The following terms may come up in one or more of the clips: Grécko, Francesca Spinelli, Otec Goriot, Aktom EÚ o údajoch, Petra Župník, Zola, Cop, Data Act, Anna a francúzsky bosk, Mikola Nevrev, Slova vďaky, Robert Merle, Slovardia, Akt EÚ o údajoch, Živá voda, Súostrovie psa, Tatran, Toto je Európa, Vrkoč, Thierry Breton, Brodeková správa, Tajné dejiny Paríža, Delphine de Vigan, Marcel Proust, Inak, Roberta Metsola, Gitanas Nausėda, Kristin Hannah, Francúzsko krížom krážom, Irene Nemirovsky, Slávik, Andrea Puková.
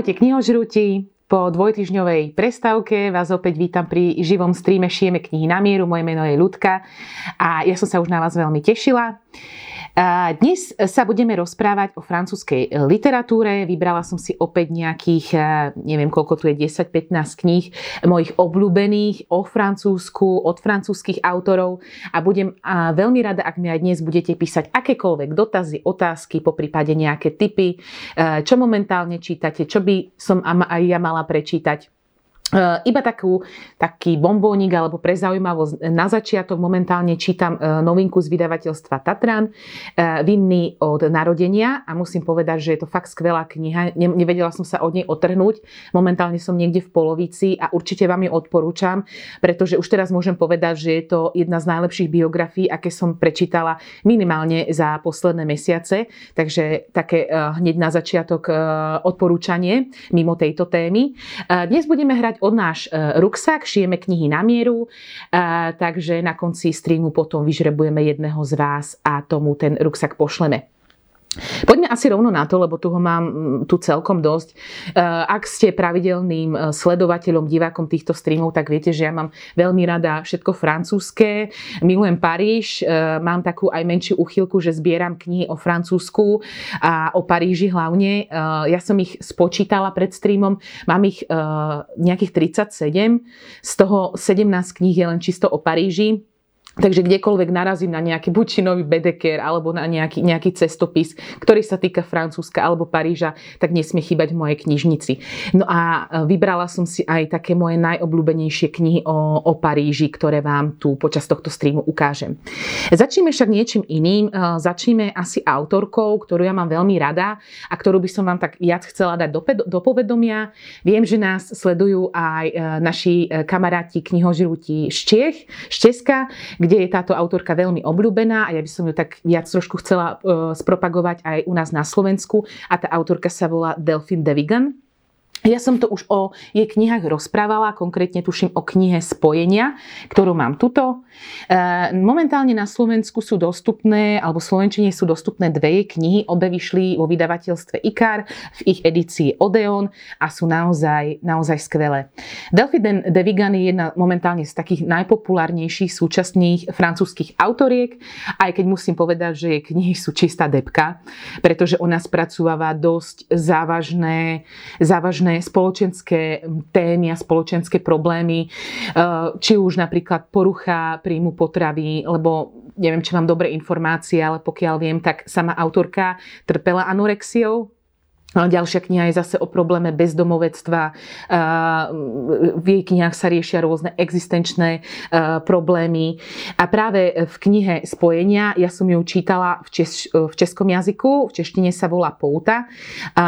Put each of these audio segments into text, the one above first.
Ahojte knihožrúti, po dvojtýždňovej prestávke vás opäť vítam pri živom streame Šijeme knihy na mieru. Moje meno je Ľudka a ja som sa už na vás veľmi tešila. Dnes sa budeme rozprávať o francúzskej literatúre. Vybrala som si opäť nejakých, neviem koľko tu je, 10-15 kníh mojich obľúbených o Francúzsku, od francúzskych autorov a budem veľmi rada, ak mi aj dnes budete písať akékoľvek dotazy, otázky, poprípade nejaké tipy, čo momentálne čítate, čo by som aj ja mala prečítať. Iba taký bombónik alebo pre zaujímavosť na začiatok. Momentálne čítam novinku z vydavateľstva Tatran, Vinný od narodenia, a musím povedať, že je to fakt skvelá kniha. Nevedela som sa od nej otrhnúť. Momentálne som niekde v polovici a určite vám ju odporúčam, pretože už teraz môžem povedať, že je to jedna z najlepších biografií, aké som prečítala minimálne za posledné mesiace. Takže také hneď na začiatok odporúčanie mimo tejto témy. Dnes budeme hrať od náš ruksak, šijeme knihy na mieru, takže na konci streamu potom vyžrebujeme jedného z vás a tomu ten ruksak pošleme. Poďme asi rovno na to, lebo tu ho mám tu celkom dosť. Ak ste pravidelným sledovateľom, divákom týchto streamov, tak viete, že ja mám veľmi rada všetko francúzske. Milujem Paríž, mám takú aj menšiu uchylku, že zbieram knihy o Francúzsku a o Paríži hlavne. Ja som ich spočítala pred streamom, mám ich nejakých 37, z toho 17 kníh je len čisto o Paríži. Takže kdekoľvek narazím na nejaký bučinový bedeker alebo na nejaký cestopis, ktorý sa týka Francúzska alebo Paríža, tak nesmie chýbať v mojej knižnici. No a vybrala som si aj také moje najobľúbenejšie knihy o Paríži, ktoré vám tu počas tohto streamu ukážem. Začneme však niečím iným. Začneme asi autorkou, ktorú ja mám veľmi rada a ktorú by som vám tak viac chcela dať do povedomia. Viem, že nás sledujú aj naši kamaráti knihožrúti z Čiech, z Česka, kde je táto autorka veľmi obľúbená a ja by som ju tak viac trošku chcela spropagovať aj u nás na Slovensku, a tá autorka sa volá Delphine de Vigan. Ja som to už o jej knihách rozprávala, konkrétne tuším o knihe Spojenia, ktorú mám tuto. Momentálne na Slovensku sú dostupné, alebo v slovenčine sú dostupné dve jej knihy. Obe vyšli vo vydavateľstve Ikar, v ich edícii Odeon, a sú naozaj skvelé. Delphine de Vigan je jedna momentálne z takých najpopulárnejších súčasných francúzskych autoriek, aj keď musím povedať, že jej knihy sú čistá debka, pretože ona spracúva dosť závažné spoločenské témy a spoločenské problémy, či už napríklad porucha príjmu potravy, lebo neviem, či mám dobré informácie, ale pokiaľ viem, tak sama autorka trpela anorexiou. Ďalšia kniha je zase o probléme bezdomovectva. V jej knihách sa riešia rôzne existenčné problémy. A práve v knihe Spojenia, ja som ju čítala v českom jazyku, v češtine sa volá Pouta, a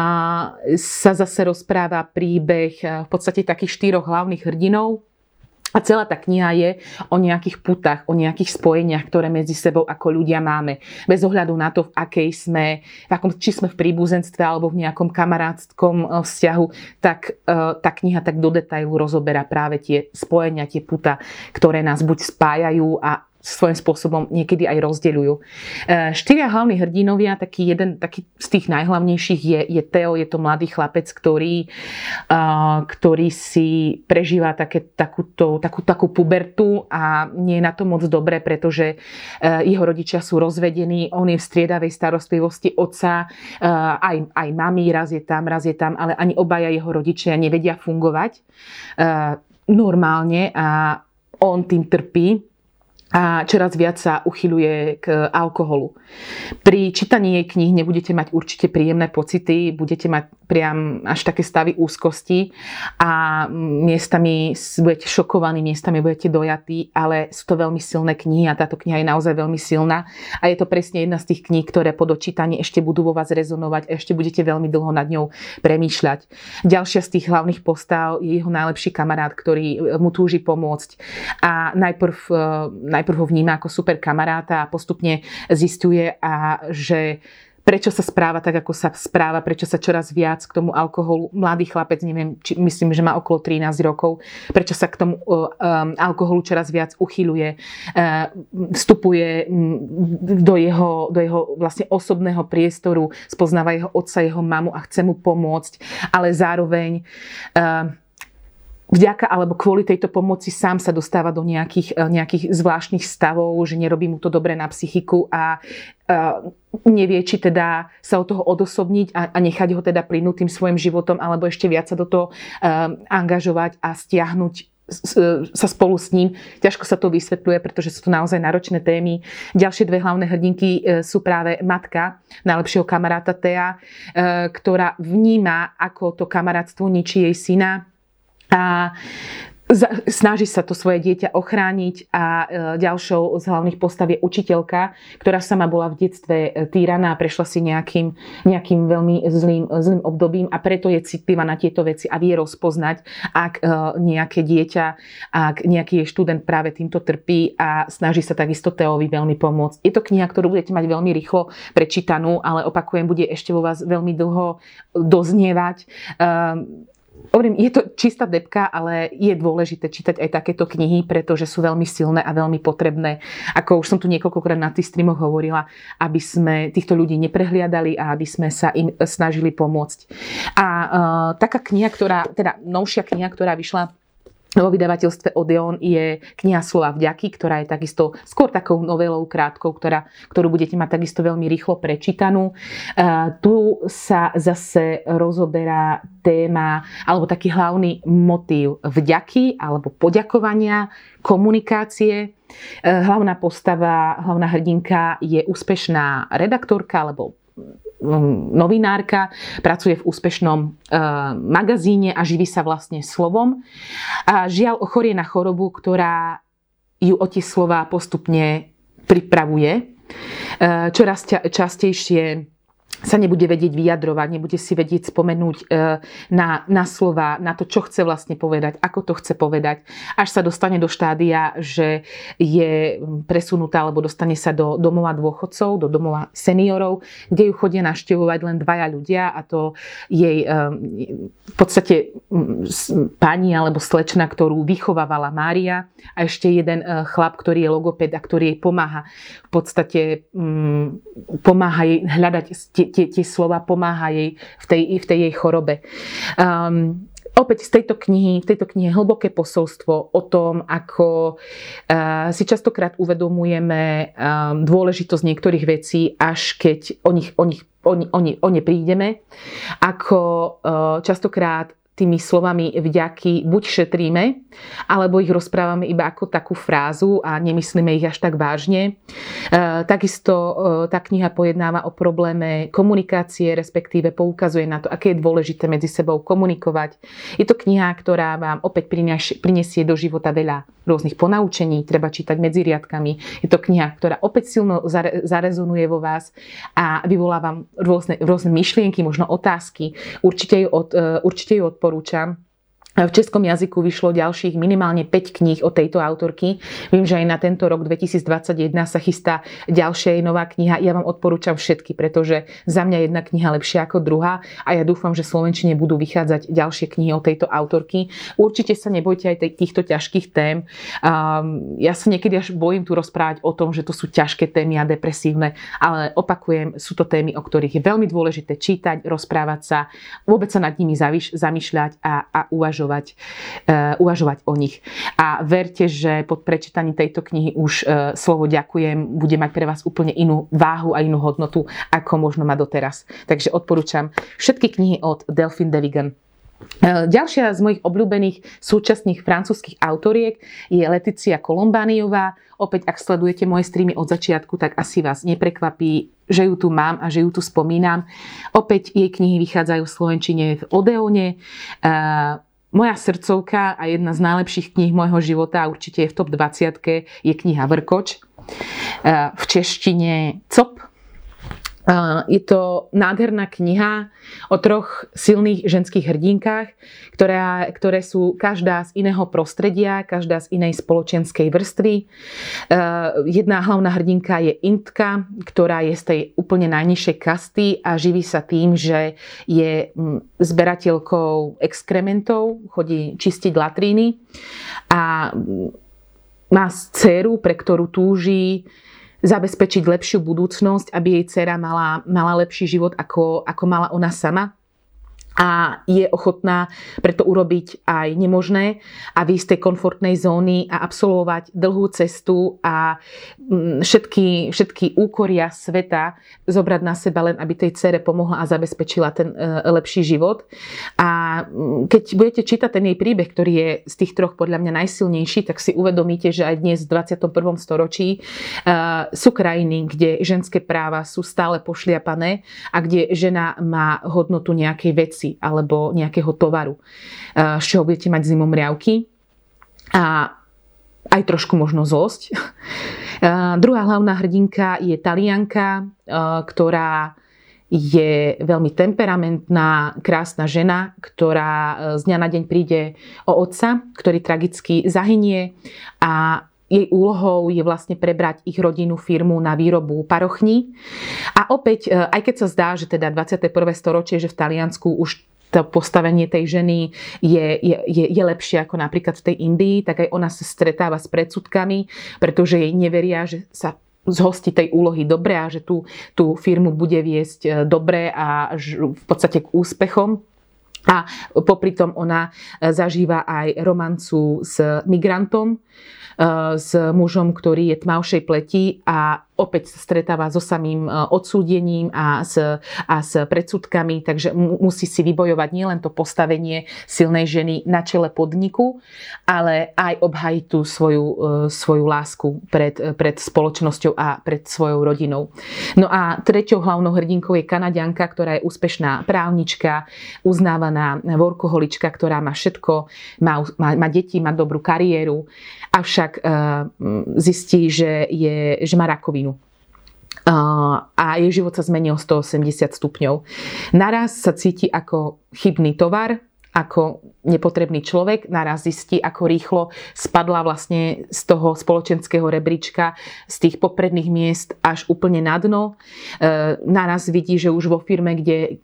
sa zase rozpráva príbeh v podstate takých štyroch hlavných hrdinov. A celá tá kniha je o nejakých putách, o nejakých spojeniach, ktoré medzi sebou ako ľudia máme. Bez ohľadu na to, či sme v príbuzenstve alebo v nejakom kamarátskom vzťahu, tak tá kniha tak do detailu rozoberá práve tie spojenia, tie puta, ktoré nás buď spájajú a svojím spôsobom niekedy aj rozdeľujú. Štyria hlavní hrdinovia, jeden z tých najhlavnejších je Theo, je to mladý chlapec, ktorý si prežíva takú pubertu a nie je na to moc dobré, pretože jeho rodičia sú rozvedení, on je v striedavej starostlivosti otca, aj mami, raz je tam, ale ani obaja jeho rodičia nevedia fungovať normálne a on tým trpí a čoraz viac sa uchyľuje k alkoholu. Pri čítaní jej kníh nebudete mať určite príjemné pocity, budete mať priam až také stavy úzkosti a miestami budete šokovaní, miestami budete dojatí, ale sú to veľmi silné knihy a táto kniha je naozaj veľmi silná a je to presne jedna z tých kníh, ktoré po dočítaní ešte budú vo vás rezonovať a ešte budete veľmi dlho nad ňou premýšľať. Ďalšia z tích hlavných postáv je jeho najlepší kamarát, ktorý mu túži pomôcť a najprv ho vníma ako super kamaráta a postupne zistuje, že prečo sa správa tak, ako sa správa, prečo sa čoraz viac k tomu alkoholu, mladý chlapec, neviem, či, myslím, že má okolo 13 rokov, prečo sa k tomu alkoholu čoraz viac uchyľuje, vstupuje do jeho vlastne osobného priestoru, spoznáva jeho otca, jeho mamu a chce mu pomôcť, ale zároveň vďaka alebo kvôli tejto pomoci sám sa dostáva do nejakých zvláštnych stavov, že nerobí mu to dobre na psychiku a nevie, či teda sa od toho odosobniť a nechať ho teda plynúť tým svojim životom, alebo ešte viac sa do toho angažovať a stiahnuť sa spolu s ním. Ťažko sa to vysvetľuje, pretože sú to naozaj náročné témy. Ďalšie dve hlavné hrdinky sú práve matka najlepšieho kamaráta Thea, ktorá vníma, ako to kamarátstvo ničí jej syna a snaží sa to svoje dieťa ochrániť. A ďalšou z hlavných postav je učiteľka, ktorá sama bola v detstve týraná a prešla si nejakým veľmi zlým obdobím, a preto je citlivá na tieto veci a vie rozpoznať, ak nejaké dieťa, ak nejaký študent práve týmto trpí, a snaží sa takisto Theovi veľmi pomôcť. Je to kniha, ktorú budete mať veľmi rýchlo prečítanú, ale opakujem, bude ešte vo vás veľmi dlho doznievať. Je to čistá debka, ale je dôležité čítať aj takéto knihy, pretože sú veľmi silné a veľmi potrebné. Ako už som tu niekoľkokrát na tých streamoch hovorila, aby sme týchto ľudí neprehliadali a aby sme sa im snažili pomôcť. A taká kniha, novšia kniha, ktorá vyšla vo vydavateľstve Odeon, je kniha Slova vďaky, ktorá je takisto skôr takou novelou krátkou, ktorú budete mať takisto veľmi rýchlo prečítanú. Tu sa zase rozoberá téma, alebo taký hlavný motív vďaky alebo poďakovania, komunikácie. Hlavná postava, hlavná hrdinka je úspešná redaktorka alebo novinárka, pracuje v úspešnom magazíne a živí sa vlastne slovom. A žiaľ, ochorie na chorobu, ktorá ju o tie slová postupne pripravuje. Čoraz častejšie sa nebude vedieť vyjadrovať, nebude si vedieť spomenúť na slova, na to, čo chce vlastne povedať, ako to chce povedať, až sa dostane do štádia, že je presunutá, alebo dostane sa do domova dôchodcov, do domova seniorov, kde ju chodia navštevovať len dvaja ľudia, a to jej v podstate pani alebo slečna, ktorú vychovávala Mária, a ešte jeden chlap, ktorý je logopéd a ktorý jej pomáha. V podstate pomáha jej hľadať tie slova, pomáha jej v tej jej chorobe. Opäť v tejto knihe hlboké posolstvo o tom, ako si častokrát uvedomujeme dôležitosť niektorých vecí, až keď o ne prídeme. Ako častokrát tými slovami vďaky buď šetríme, alebo ich rozprávame iba ako takú frázu a nemyslíme ich až tak vážne. Takisto tá kniha pojednáva o probléme komunikácie, respektíve poukazuje na to, aké je dôležité medzi sebou komunikovať. Je to kniha, ktorá vám opäť prinesie do života veľa rôznych ponaučení, treba čítať medzi riadkami. Je to kniha, ktorá opäť silno zarezonuje vo vás a vyvolá vám rôzne myšlienky, možno otázky. Určite ju odporúčam. V českom jazyku vyšlo ďalších minimálne 5 kníh od tejto autorky. Viem, že aj na tento rok 2021 sa chystá ďalšia nová kniha. Ja vám odporúčam všetky, pretože za mňa jedna kniha lepšia ako druhá, a ja dúfam, že v slovenčine budú vychádzať ďalšie knihy od tejto autorky. Určite sa nebojte aj týchto ťažkých tém. Ja sa niekedy až bojím tu rozprávať o tom, že to sú ťažké témy a depresívne, ale opakujem, sú to témy, o ktorých je veľmi dôležité čítať, rozprávať sa, vôbec sa nad nimi zamýšľať a uvažovať o nich. A verte, že po prečítaní tejto knihy už slovo ďakujem bude mať pre vás úplne inú váhu a inú hodnotu, ako možno má doteraz. Takže odporúčam všetky knihy od Delphine de Vigan. Ďalšia z mojich obľúbených súčasných francúzskych autoriek je Leticia Kolombaniová. Opäť, ak sledujete moje streamy od začiatku, tak asi vás neprekvapí, že ju tu mám a že ju tu spomínam. Opäť jej knihy vychádzajú v slovenčine v Odeone. Moja srdcovka a jedna z najlepších kníh môjho života, určite je v top 20, je kniha Vrkoč. V češtine Cop. Je to nádherná kniha o troch silných ženských hrdinkách, ktoré sú každá z iného prostredia, každá z inej spoločenskej vrstvy. Jedna hlavná hrdinka je Intka, ktorá je z tej úplne najnižšej kasty a živí sa tým, že je zberateľkou exkrementov, chodí čistiť latríny a má dcéru, pre ktorú túži zabezpečiť lepšiu budúcnosť, aby jej dcéra mala lepší život, ako mala ona sama. A je ochotná preto urobiť aj nemožné a výjsť z tej komfortnej zóny a absolvovať dlhú cestu a všetky úkoria sveta zobrať na seba, len aby tej dcere pomohla a zabezpečila ten lepší život. A keď budete čítať ten jej príbeh, ktorý je z tých troch podľa mňa najsilnejší, tak si uvedomíte, že aj dnes v 21. storočí sú krajiny, kde ženské práva sú stále pošliapané a kde žena má hodnotu nejakej veci alebo nejakého tovaru, z čoho budete mať zimom riavky a aj trošku možno zlosť. Druhá hlavná hrdinka je Talianka, ktorá je veľmi temperamentná, krásna žena, ktorá z dňa na deň príde o otca, ktorý tragicky zahynie a jej úlohou je vlastne prebrať ich rodinnú firmu na výrobu parochní. A opäť, aj keď sa zdá, že teda 21. storočie, že v Taliansku už to postavenie tej ženy je lepšie ako napríklad v tej Indii, tak aj ona sa stretáva s predsudkami, pretože jej neveria, že sa zhostí tej úlohy dobre a že tú firmu bude viesť dobre a v podstate k úspechom. A popri tom ona zažíva aj romancu s migrantom, s mužom, ktorý je tmavšej pleti a opäť sa stretáva so samým odsúdením a s predsudkami, takže musí si vybojovať nielen to postavenie silnej ženy na čele podniku, ale aj obhajiť tú svoju lásku pred spoločnosťou a pred svojou rodinou. No a treťou hlavnou hrdinkou je Kanadianka, ktorá je úspešná právnička, uznávaná workoholička, ktorá má všetko, má deti, má dobrú kariéru, avšak zistí, že má rakovinu. A jej život sa zmenil 180 stupňov. Naraz sa cíti ako chybný tovar, ako nepotrebný človek, naraz zistí, ako rýchlo spadla vlastne z toho spoločenského rebríčka, z tých popredných miest až úplne na dno. Naraz vidí, že už vo firme,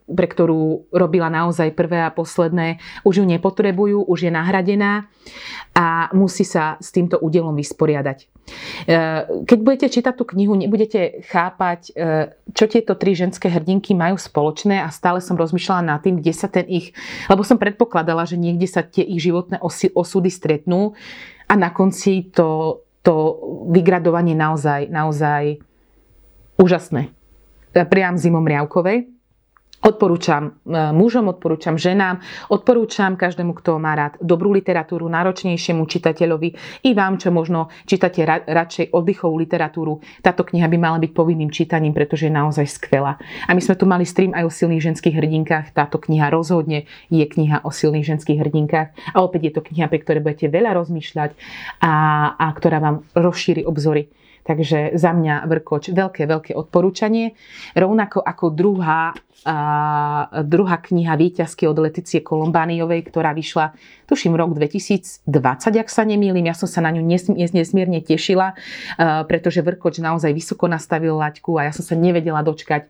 pre ktorú robila naozaj prvé a posledné, už ju nepotrebujú, už je nahradená a musí sa s týmto údelom vysporiadať. Keď budete čítať tú knihu, nebudete chápať, čo tieto tri ženské hrdinky majú spoločné a stále som rozmýšľala nad tým, kde sa lebo som predpokladala, že niekde sa tie ich životné osudy stretnú a na konci to vygradovanie naozaj úžasné. Priam zimom riavkovej. Odporúčam mužom, odporúčam ženám, odporúčam každému, kto má rád dobrú literatúru, náročnejšiemu čitateľovi i vám, čo možno čítate radšej oddychovú literatúru. Táto kniha by mala byť povinným čítaním, pretože je naozaj skvelá. A my sme tu mali stream aj o silných ženských hrdinkách. Táto kniha rozhodne je kniha o silných ženských hrdinkách. A opäť je to kniha, pri ktorej budete veľa rozmýšľať a ktorá vám rozšíri obzory. Takže za mňa Vrkoč veľké odporúčanie. Rovnako ako druhá kniha Výťazky od Leticie Kolombaniovej, ktorá vyšla tuším rok 2020, ak sa nemýlim. Ja som sa na ňu nesmierne tešila, pretože Vrkoč naozaj vysoko nastavil laťku a ja som sa nevedela dočkať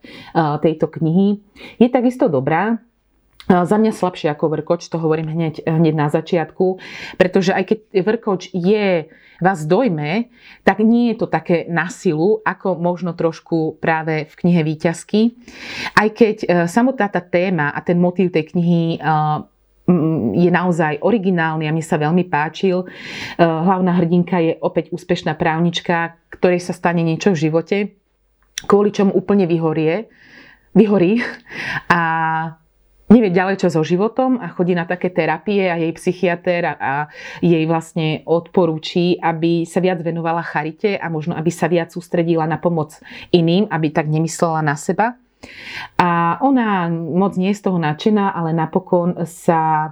tejto knihy. Je takisto dobrá. Za mňa slabšie ako Vrkoč, to hovorím hneď na začiatku, pretože aj keď Vrkoč vás dojme, tak nie je to také na silu, ako možno trošku práve v knihe Výťazky. Aj keď samotná tá téma a ten motív tej knihy je naozaj originálny a mne sa veľmi páčil. Hlavná hrdinka je opäť úspešná právnička, ktorej sa stane niečo v živote, kvôli čomu úplne vyhorí a nevie ďalej čo so životom a chodí na také terapie a jej psychiatér a jej vlastne odporúči, aby sa viac venovala charite a možno aby sa viac sústredila na pomoc iným, aby tak nemyslela na seba. A ona moc nie je z toho nadšená, ale napokon sa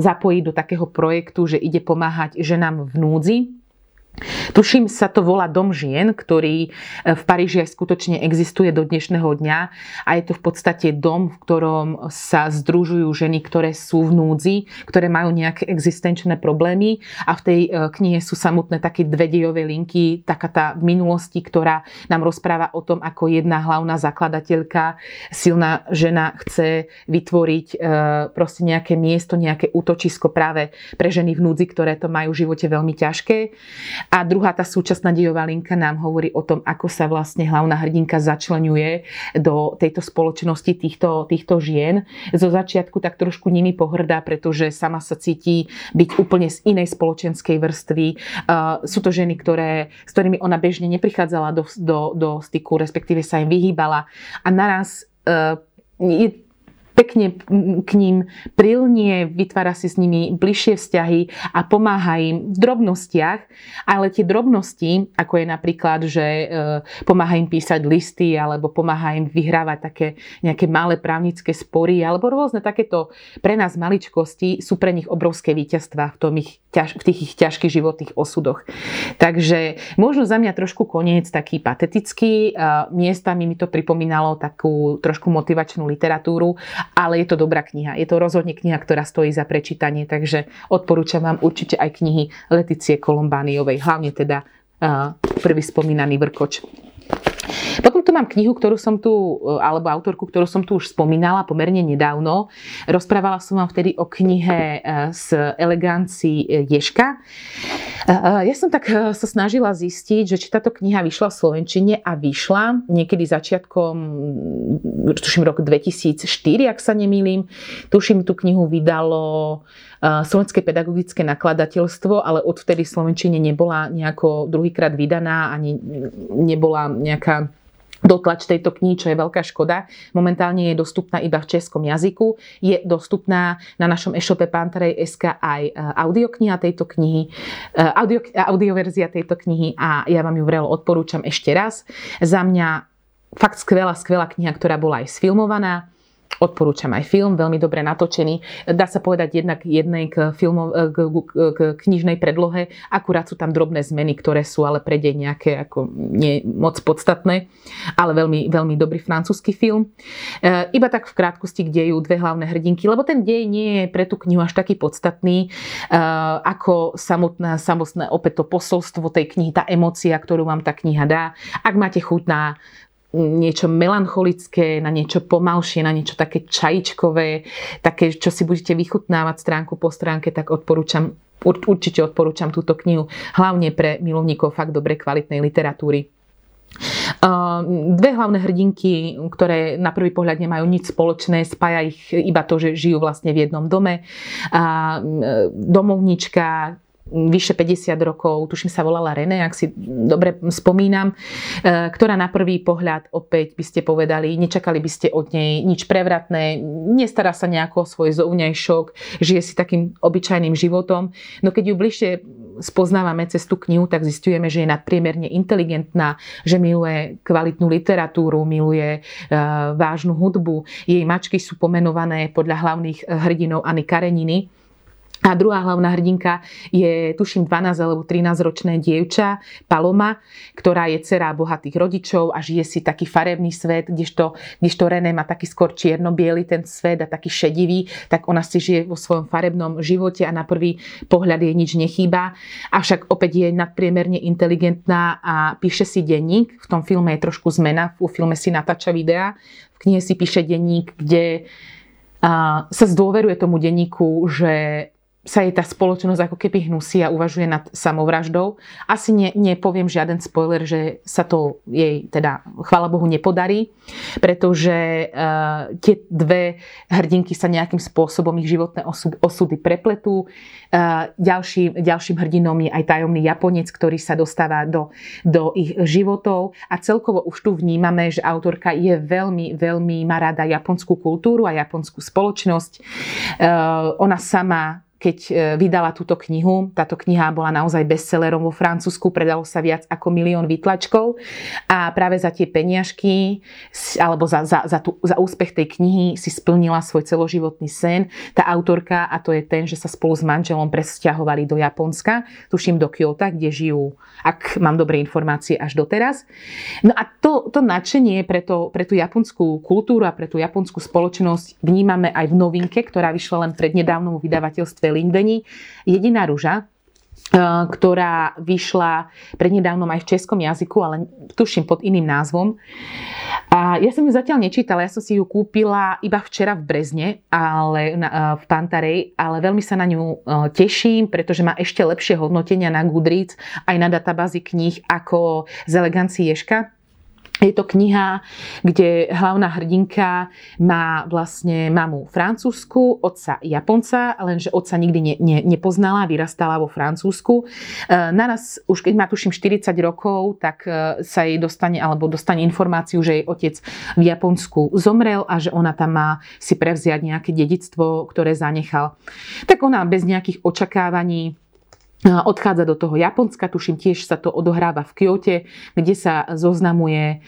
zapojí do takého projektu, že ide pomáhať ženám v núdzi. Tuším, sa to volá Dom žien, ktorý v Paríži aj skutočne existuje do dnešného dňa a je to v podstate dom, v ktorom sa združujú ženy, ktoré sú v núdzi, ktoré majú nejaké existenčné problémy, a v tej knihe sú samotné také dve dejové linky, taká tá v minulosti, ktorá nám rozpráva o tom, ako jedna hlavná zakladateľka, silná žena, chce vytvoriť proste nejaké miesto, nejaké útočisko práve pre ženy v núdzi, ktoré to majú v živote veľmi ťažké. A druhá, tá súčasná dejová linka nám hovorí o tom, ako sa vlastne hlavná hrdinka začleňuje do tejto spoločnosti týchto žien. Zo začiatku tak trošku nimi pohrdá, pretože sama sa cíti byť úplne z inej spoločenskej vrstvy. Sú to ženy, s ktorými ona bežne neprichádzala do styku, respektíve sa im vyhýbala. A naraz je pekne k ním prilnie, vytvára si s nimi bližšie vzťahy a pomáha im v drobnostiach, ale tie drobnosti, ako je napríklad, že pomáha im písať listy, alebo pomáha im vyhrávať také nejaké malé právnické spory, alebo rôzne takéto pre nás maličkosti, sú pre nich obrovské víťazstvá v tých ich ťažkých životných osudoch. Takže možno za mňa trošku koniec taký patetický, miestami mi to pripomínalo takú trošku motivačnú literatúru, ale je to dobrá kniha. Je to rozhodne kniha, ktorá stojí za prečítanie, takže odporúčam vám určite aj knihy Leticie Kolombaniovej, hlavne teda prvý spomínaný Vrkoč. Potom tu mám knihu, autorku, ktorú som tu už spomínala pomerne nedávno. Rozprávala som vám vtedy o knihe S elegancií Ježka. Ja som tak sa snažila zistiť, že či táto kniha vyšla v slovenčine, a vyšla niekedy začiatkom, tuším, roku 2004, ak sa nemýlim. Tuším, tú knihu vydalo Slovenské pedagogické nakladateľstvo, ale odvtedy v slovenčine nebola nejako druhýkrát vydaná, ani nebola nejaká dotlač tejto knihy, čo je veľká škoda. Momentálne je dostupná iba v českom jazyku. Je dostupná na našom e-shope Pantarej.sk aj audioverzia tejto knihy, a ja vám ju vrelo odporúčam ešte raz. Za mňa fakt skvelá kniha, ktorá bola aj sfilmovaná. Odporúčam aj film, veľmi dobre natočený. Dá sa povedať jednej k knižnej predlohe. Akurát sú tam drobné zmeny, ktoré sú ale pre dej nejaké nie moc podstatné. Ale veľmi, veľmi dobrý francúzsky film. Iba tak v krátkosti k deju, dve hlavné hrdinky, lebo ten dej nie je pre tú knihu až taký podstatný, ako samotné opäť to posolstvo tej knihy, tá emócia, ktorú vám tá kniha dá. Ak máte chuť na niečo melancholické, na niečo pomalšie, na niečo také čajíčkové, také, čo si budete vychutnávať stránku po stránke, tak určite odporúčam túto knihu, hlavne pre milovníkov fakt dobre kvalitnej literatúry. Dve hlavné hrdinky, ktoré na prvý pohľad nemajú nič spoločné, spája ich iba to, že žijú vlastne v jednom dome. Domovnička vyše 50 rokov, tuším sa volala René, ak si dobre spomínam, ktorá na prvý pohľad, opäť by ste povedali, nečakali by ste od nej nič prevratné, nestará sa nejako o svoj zovňajšok, žije si takým obyčajným životom. No keď ju bližšie spoznávame cez tú knihu, tak zistujeme, že je nadpriemerne inteligentná, že miluje kvalitnú literatúru, miluje vážnu hudbu. Jej mačky sú pomenované podľa hlavných hrdinov Anny Kareniny. A druhá hlavná hrdinka je, tuším, 12 alebo 13-ročné dievča Paloma, ktorá je dcera bohatých rodičov a žije si taký farebný svet, kdežto René má taký skôr čierno-biely ten svet a taký šedivý, tak ona si žije vo svojom farebnom živote a na prvý pohľad jej nič nechýba. Avšak opäť je nadpriemerne inteligentná a píše si denník. V tom filme je trošku zmena, vo filme si natáča videa, v knihe si píše denník, kde sa zdôveruje tomu denníku, že sa jej tá spoločnosť ako keby hnusí a uvažuje nad samovraždou. Asi nepoviem žiaden spoiler, že sa to jej teda, chvála Bohu, nepodarí, pretože tie dve hrdinky sa nejakým spôsobom, ich životné osudy prepletú. Ďalším hrdinom je aj tajomný Japonec, ktorý sa dostáva do ich životov, a celkovo už tu vnímame, že autorka je veľmi, veľmi má rada japonskú kultúru a japonskú spoločnosť. Ona sama keď vydala túto knihu. Táto kniha bola naozaj bestsellerom vo Francúzsku, predalo sa viac ako 1 000 000 výtlačkov a práve za tie peniažky alebo za úspech tej knihy si splnila svoj celoživotný sen. Tá autorka, a to je ten, že sa spolu s manželom presťahovali do Japonska, tuším do Kjóta, kde žijú, ak mám dobré informácie, až doteraz. No a to nadšenie pre tú japonskú kultúru a pre tú japonskú spoločnosť vnímame aj v novinke, ktorá vyšla len prednedávnom v vydavateľstve Lindvení, Jediná rúža, ktorá vyšla prednedávnom aj v českom jazyku, ale tuším pod iným názvom. A ja som ju zatiaľ nečítala, ja som si ju kúpila iba včera v Brezne, ale v Pantarej, ale veľmi sa na ňu teším, pretože má ešte lepšie hodnotenia na Goodreads aj na databázi kníh ako S elegancií Ježka. Je to kniha, kde hlavná hrdinka má vlastne mamu francúzsku, otca Japonca, lenže otca nikdy nepoznala, vyrastala vo Francúzsku. Naraz, už keď má tuším 40 rokov, tak sa jej dostane informáciu, že jej otec v Japonsku zomrel a že ona tam má si prevziať nejaké dedičstvo, ktoré zanechal. Tak ona bez nejakých očakávaní odchádza do toho Japonska, tuším tiež sa to odohráva v Kjóte, kde sa zoznamuje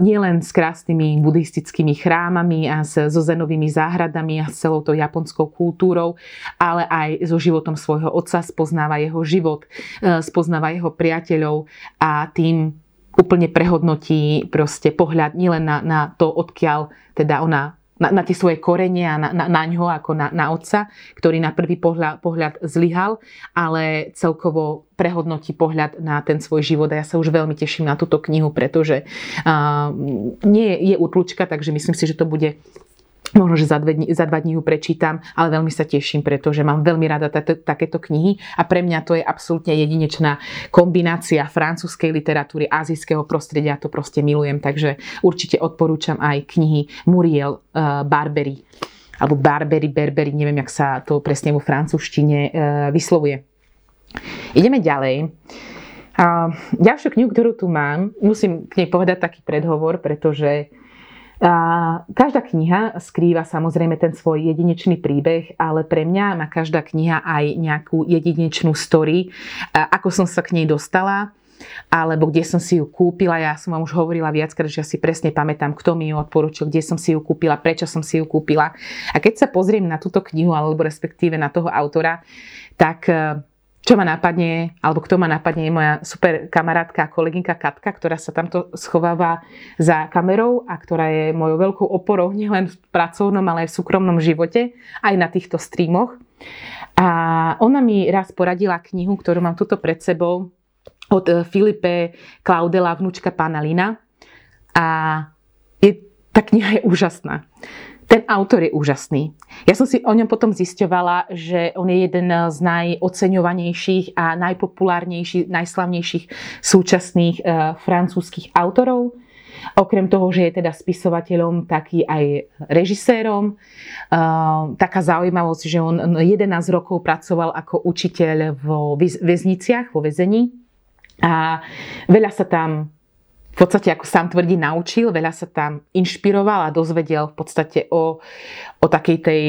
nielen s krásnymi buddhistickými chrámami a so zenovými záhradami a s celou tou japonskou kultúrou, ale aj so životom svojho otca, spoznáva jeho život, spoznáva jeho priateľov a tým úplne prehodnotí proste pohľad nielen na to, odkiaľ teda ona na tie svoje korene a na ňo ako na otca, ktorý na prvý pohľad zlyhal, ale celkovo prehodnotí pohľad na ten svoj život. A ja sa už veľmi teším na túto knihu, pretože nie je útlučka, takže myslím si, že to bude možno, že za dva dní ju prečítam, ale veľmi sa teším, pretože mám veľmi rada takéto knihy a pre mňa to je absolútne jedinečná kombinácia francúzskej literatúry, ázijského prostredia, to proste milujem, takže určite odporúčam aj knihy Muriel Barbery, alebo Barbery, neviem, jak sa to presne vo francúzštine vyslovuje. Ideme ďalej. A ďalšiu knihu, ktorú tu mám, musím k nej povedať taký predhovor, pretože každá kniha skrýva samozrejme ten svoj jedinečný príbeh, ale pre mňa má každá kniha aj nejakú jedinečnú story, ako som sa k nej dostala, alebo kde som si ju kúpila. Ja som vám už hovorila viackrát, že ja si presne pamätám, kto mi ju odporúčil, kde som si ju kúpila, prečo som si ju kúpila. A keď sa pozriem na túto knihu, alebo respektíve na toho autora, tak čo ma napadne, alebo kto ma napadne, je moja super kamarátka a kolegynka Katka, ktorá sa tamto schováva za kamerou a ktorá je mojou veľkou oporou nielen v pracovnom, ale aj v súkromnom živote, aj na týchto streamoch. A ona mi raz poradila knihu, ktorú mám tuto pred sebou, od Philipa Claudela Vnúčka pána Lina. A tá kniha je úžasná. Ten autor je úžasný. Ja som si o ňom potom zisťovala, že on je jeden z najoceňovanejších a najpopulárnejších, najslavnejších súčasných francúzskych autorov. Okrem toho, že je teda spisovateľom, taký aj režisérom. Taká zaujímavosť, že on 11 rokov pracoval ako učiteľ vo väzniciach, vo väzení. A veľa sa tam v podstate, ako sám tvrdí, naučil, veľa sa tam inšpiroval a dozvedel v podstate o takej tej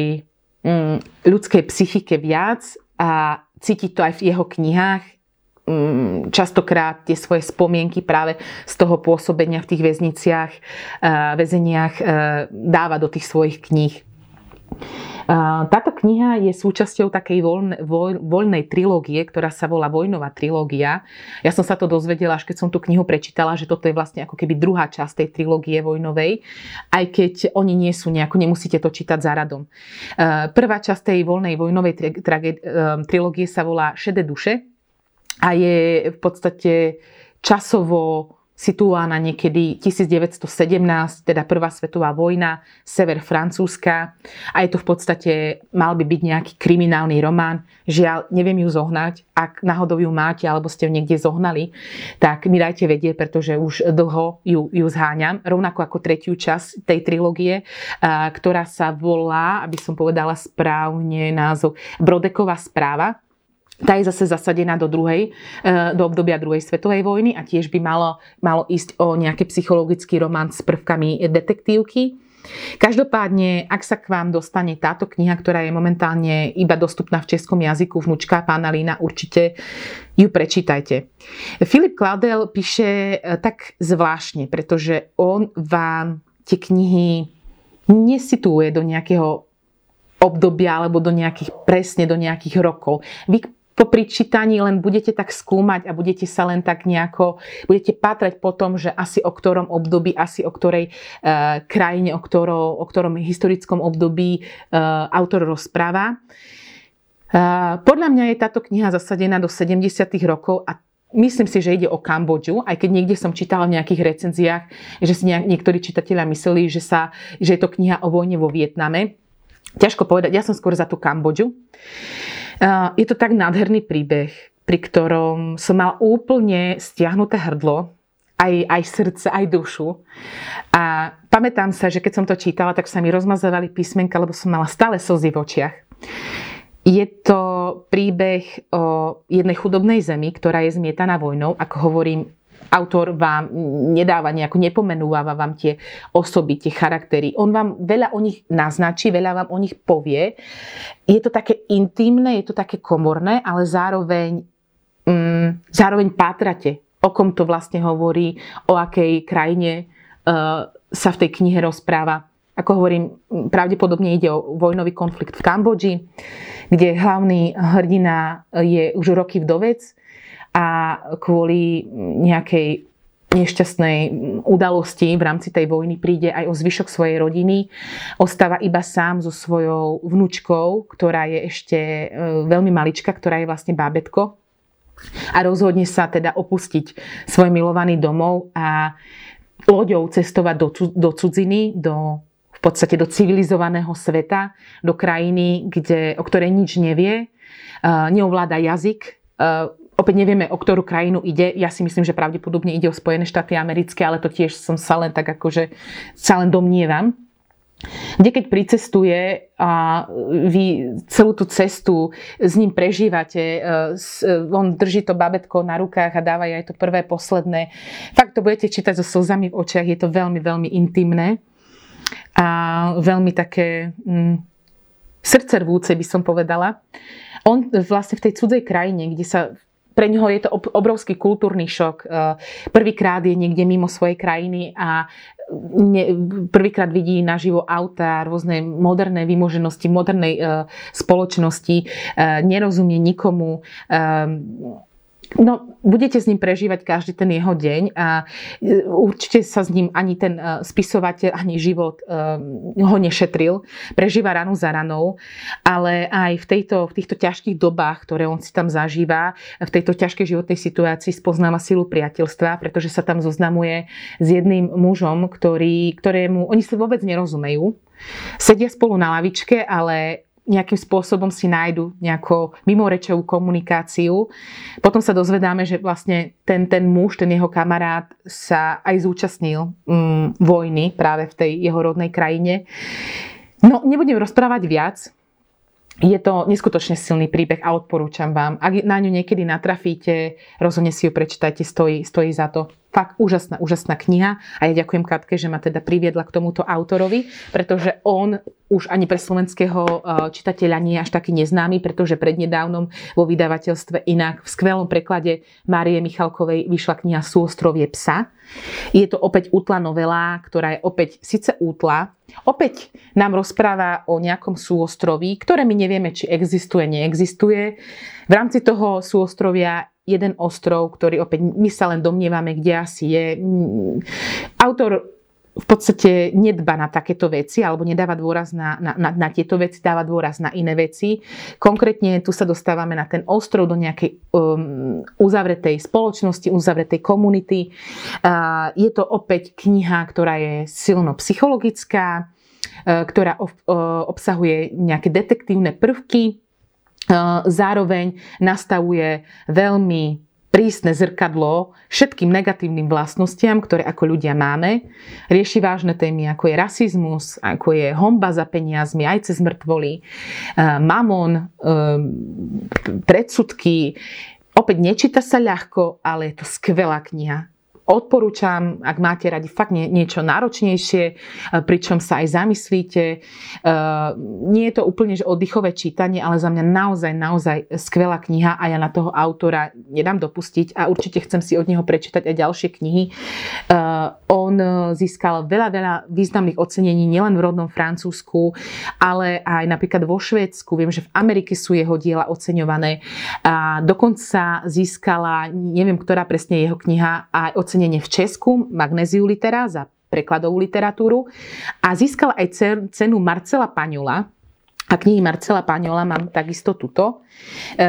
ľudskej psychike viac a cíti to aj v jeho knihách. Častokrát tie svoje spomienky práve z toho pôsobenia v tých väzniciach, väzeniach dáva do tých svojich kníh. Táto kniha je súčasťou takej voľnej trilógie, ktorá sa volá Vojnová trilógia. Ja som sa to dozvedela, až keď som tú knihu prečítala, že toto je vlastne ako keby druhá časť tej trilógie vojnovej, aj keď oni nie sú nejako, nemusíte to čítať za radom. Prvá časť tej vojnovej trilógie sa volá Šedé duše a je v podstate časovo situovaná niekedy 1917, teda prvá svetová vojna, sever Francúzska, a je to v podstate, mal by byť nejaký kriminálny román. Žiaľ, neviem ju zohnať. Ak náhodou ju máte, alebo ste ju niekde zohnali, tak mi dajte vedieť, pretože už dlho ju zháňam. Rovnako ako tretiu časť tej trilógie, ktorá sa volá, aby som povedala správne názov, Brodeková správa. Tá je zase zasadená do obdobia druhej svetovej vojny a tiež by malo ísť o nejaký psychologický román s prvkami detektívky. Každopádne, ak sa k vám dostane táto kniha, ktorá je momentálne iba dostupná v českom jazyku, Vnúčka pána Lina, určite ju prečítajte. Philip Claudel píše tak zvláštne, pretože on vám tie knihy nesituje do nejakého obdobia alebo do nejakých, presne do nejakých rokov. Vy po pričítaní len budete tak skúmať a budete sa len tak nejako, budete pátrať po tom, že asi o ktorom období, asi o ktorej krajine, o ktorom historickom období autor rozpráva. Podľa mňa je táto kniha zasadená do 70. rokov a myslím si, že ide o Kambodžu, aj keď niekde som čítala v nejakých recenziách, že si niektorí čitatelia mysleli, že je to kniha o vojne vo Vietname. Ťažko povedať, ja som skôr za tú Kambodžu. Je to tak nádherný príbeh, pri ktorom som mal úplne stiahnuté hrdlo, aj srdce, aj dušu. A pamätám sa, že keď som to čítala, tak sa mi rozmazávali písmenka, lebo som mala stále slzy v očiach. Je to príbeh o jednej chudobnej zemi, ktorá je zmietaná vojnou, ako hovorím. Autor vám nedáva nejako, nepomenúva vám tie osoby, tie charaktery. On vám veľa o nich naznačí, veľa vám o nich povie. Je to také intimné, je to také komorné, ale zároveň pátrate, o kom to vlastne hovorí, o akej krajine sa v tej knihe rozpráva. Ako hovorím, pravdepodobne ide o vojnový konflikt v Kambodži, kde hlavný hrdina je už roky vdovec, a kvôli nejakej nešťastnej udalosti v rámci tej vojny príde aj o zvyšok svojej rodiny. Ostáva iba sám so svojou vnúčkou, ktorá je ešte veľmi malička, ktorá je vlastne bábätko. A rozhodne sa teda opustiť svoj milovaný domov a loďou cestovať do cudziny, v podstate do civilizovaného sveta, do krajiny, o ktorej nič nevie, neovláda jazyk. Opäť nevieme, o ktorú krajinu ide. Ja si myslím, že pravdepodobne ide o Spojené štáty americké, ale to tiež som sa len tak akože sa len domnievam. Kde keď pricestuje a vy celú tú cestu s ním prežívate, on drží to babetko na rukách a dáva jej to prvé, posledné. Fakt to budete čítať so slzami v očiach, je to veľmi, veľmi intimné a veľmi také srdcervúce by som povedala. On vlastne v tej cudzej krajine, kde sa pre ňoho je to obrovský kultúrny šok. Prvýkrát je niekde mimo svojej krajiny a prvýkrát vidí naživo auta, rôzne moderné vymoženosti, modernej spoločnosti, nerozumie nikomu. No, budete s ním prežívať každý ten jeho deň a určite sa s ním ani ten spisovateľ, ani život ho nešetril. Prežíva ranu za ranou, ale aj v týchto ťažkých dobách, ktoré on si tam zažíva, v tejto ťažkej životnej situácii spoznáva silu priateľstva, pretože sa tam zoznamuje s jedným mužom, ktorému oni si vôbec nerozumejú. Sedia spolu na lavičke, ale nejakým spôsobom si nájdu nejakú mimorečovú komunikáciu. Potom sa dozvedáme, že vlastne ten muž, ten jeho kamarát sa aj zúčastnil vojny práve v tej jeho rodnej krajine. No, nebudem rozprávať viac. Je to neskutočne silný príbeh a odporúčam vám. Ak na ňu niekedy natrafíte, rozhodne si ju prečítajte, stojí za to. Fakt úžasná, úžasná kniha a ja ďakujem Katke, že ma teda priviedla k tomuto autorovi, pretože on už ani pre slovenského čitateľa nie je až taký neznámy, pretože prednedávnom vo vydavateľstve Inak v skvelom preklade Márie Michalkovej vyšla kniha Súostrovie psa. Je to opäť útla novela, ktorá je opäť síce útla, opäť nám rozpráva o nejakom súostroví, ktoré my nevieme, či existuje, neexistuje. V rámci toho súostrovia jeden ostrov, ktorý opäť my sa len domnievame, kde asi je. Autor v podstate nedba na takéto veci alebo nedáva dôraz na tieto veci, dáva dôraz na iné veci. Konkrétne tu sa dostávame na ten ostrov do nejakej uzavretej spoločnosti, uzavretej komunity. Je to opäť kniha, ktorá je silno psychologická, ktorá obsahuje nejaké detektívne prvky, zároveň nastavuje veľmi prísne zrkadlo všetkým negatívnym vlastnostiam, ktoré ako ľudia máme. Rieši vážne témy, ako je rasizmus, ako je honba za peniazmi, aj cez mŕtvoly, mamon, predsudky. Opäť nečíta sa ľahko, ale je to skvelá kniha. odporúčam, ak máte radi fakt niečo náročnejšie, pričom sa aj zamyslíte. Nie je to úplne že oddychové čítanie, ale za mňa naozaj skvelá kniha a ja na toho autora nedám dopustiť a určite chcem si od neho prečítať aj ďalšie knihy. On získal veľa významných ocenení nielen v rodnom Francúzsku, ale aj napríklad vo Švédsku. Viem, že v Amerike sú jeho diela oceňované. Dokonca získala, neviem, ktorá presne jeho kniha, aj ocenenie v Česku, Magnéziu litera za prekladovú literatúru a získala aj cenu Marcela Pagnola a knihy Marcela Pagnola mám takisto tuto.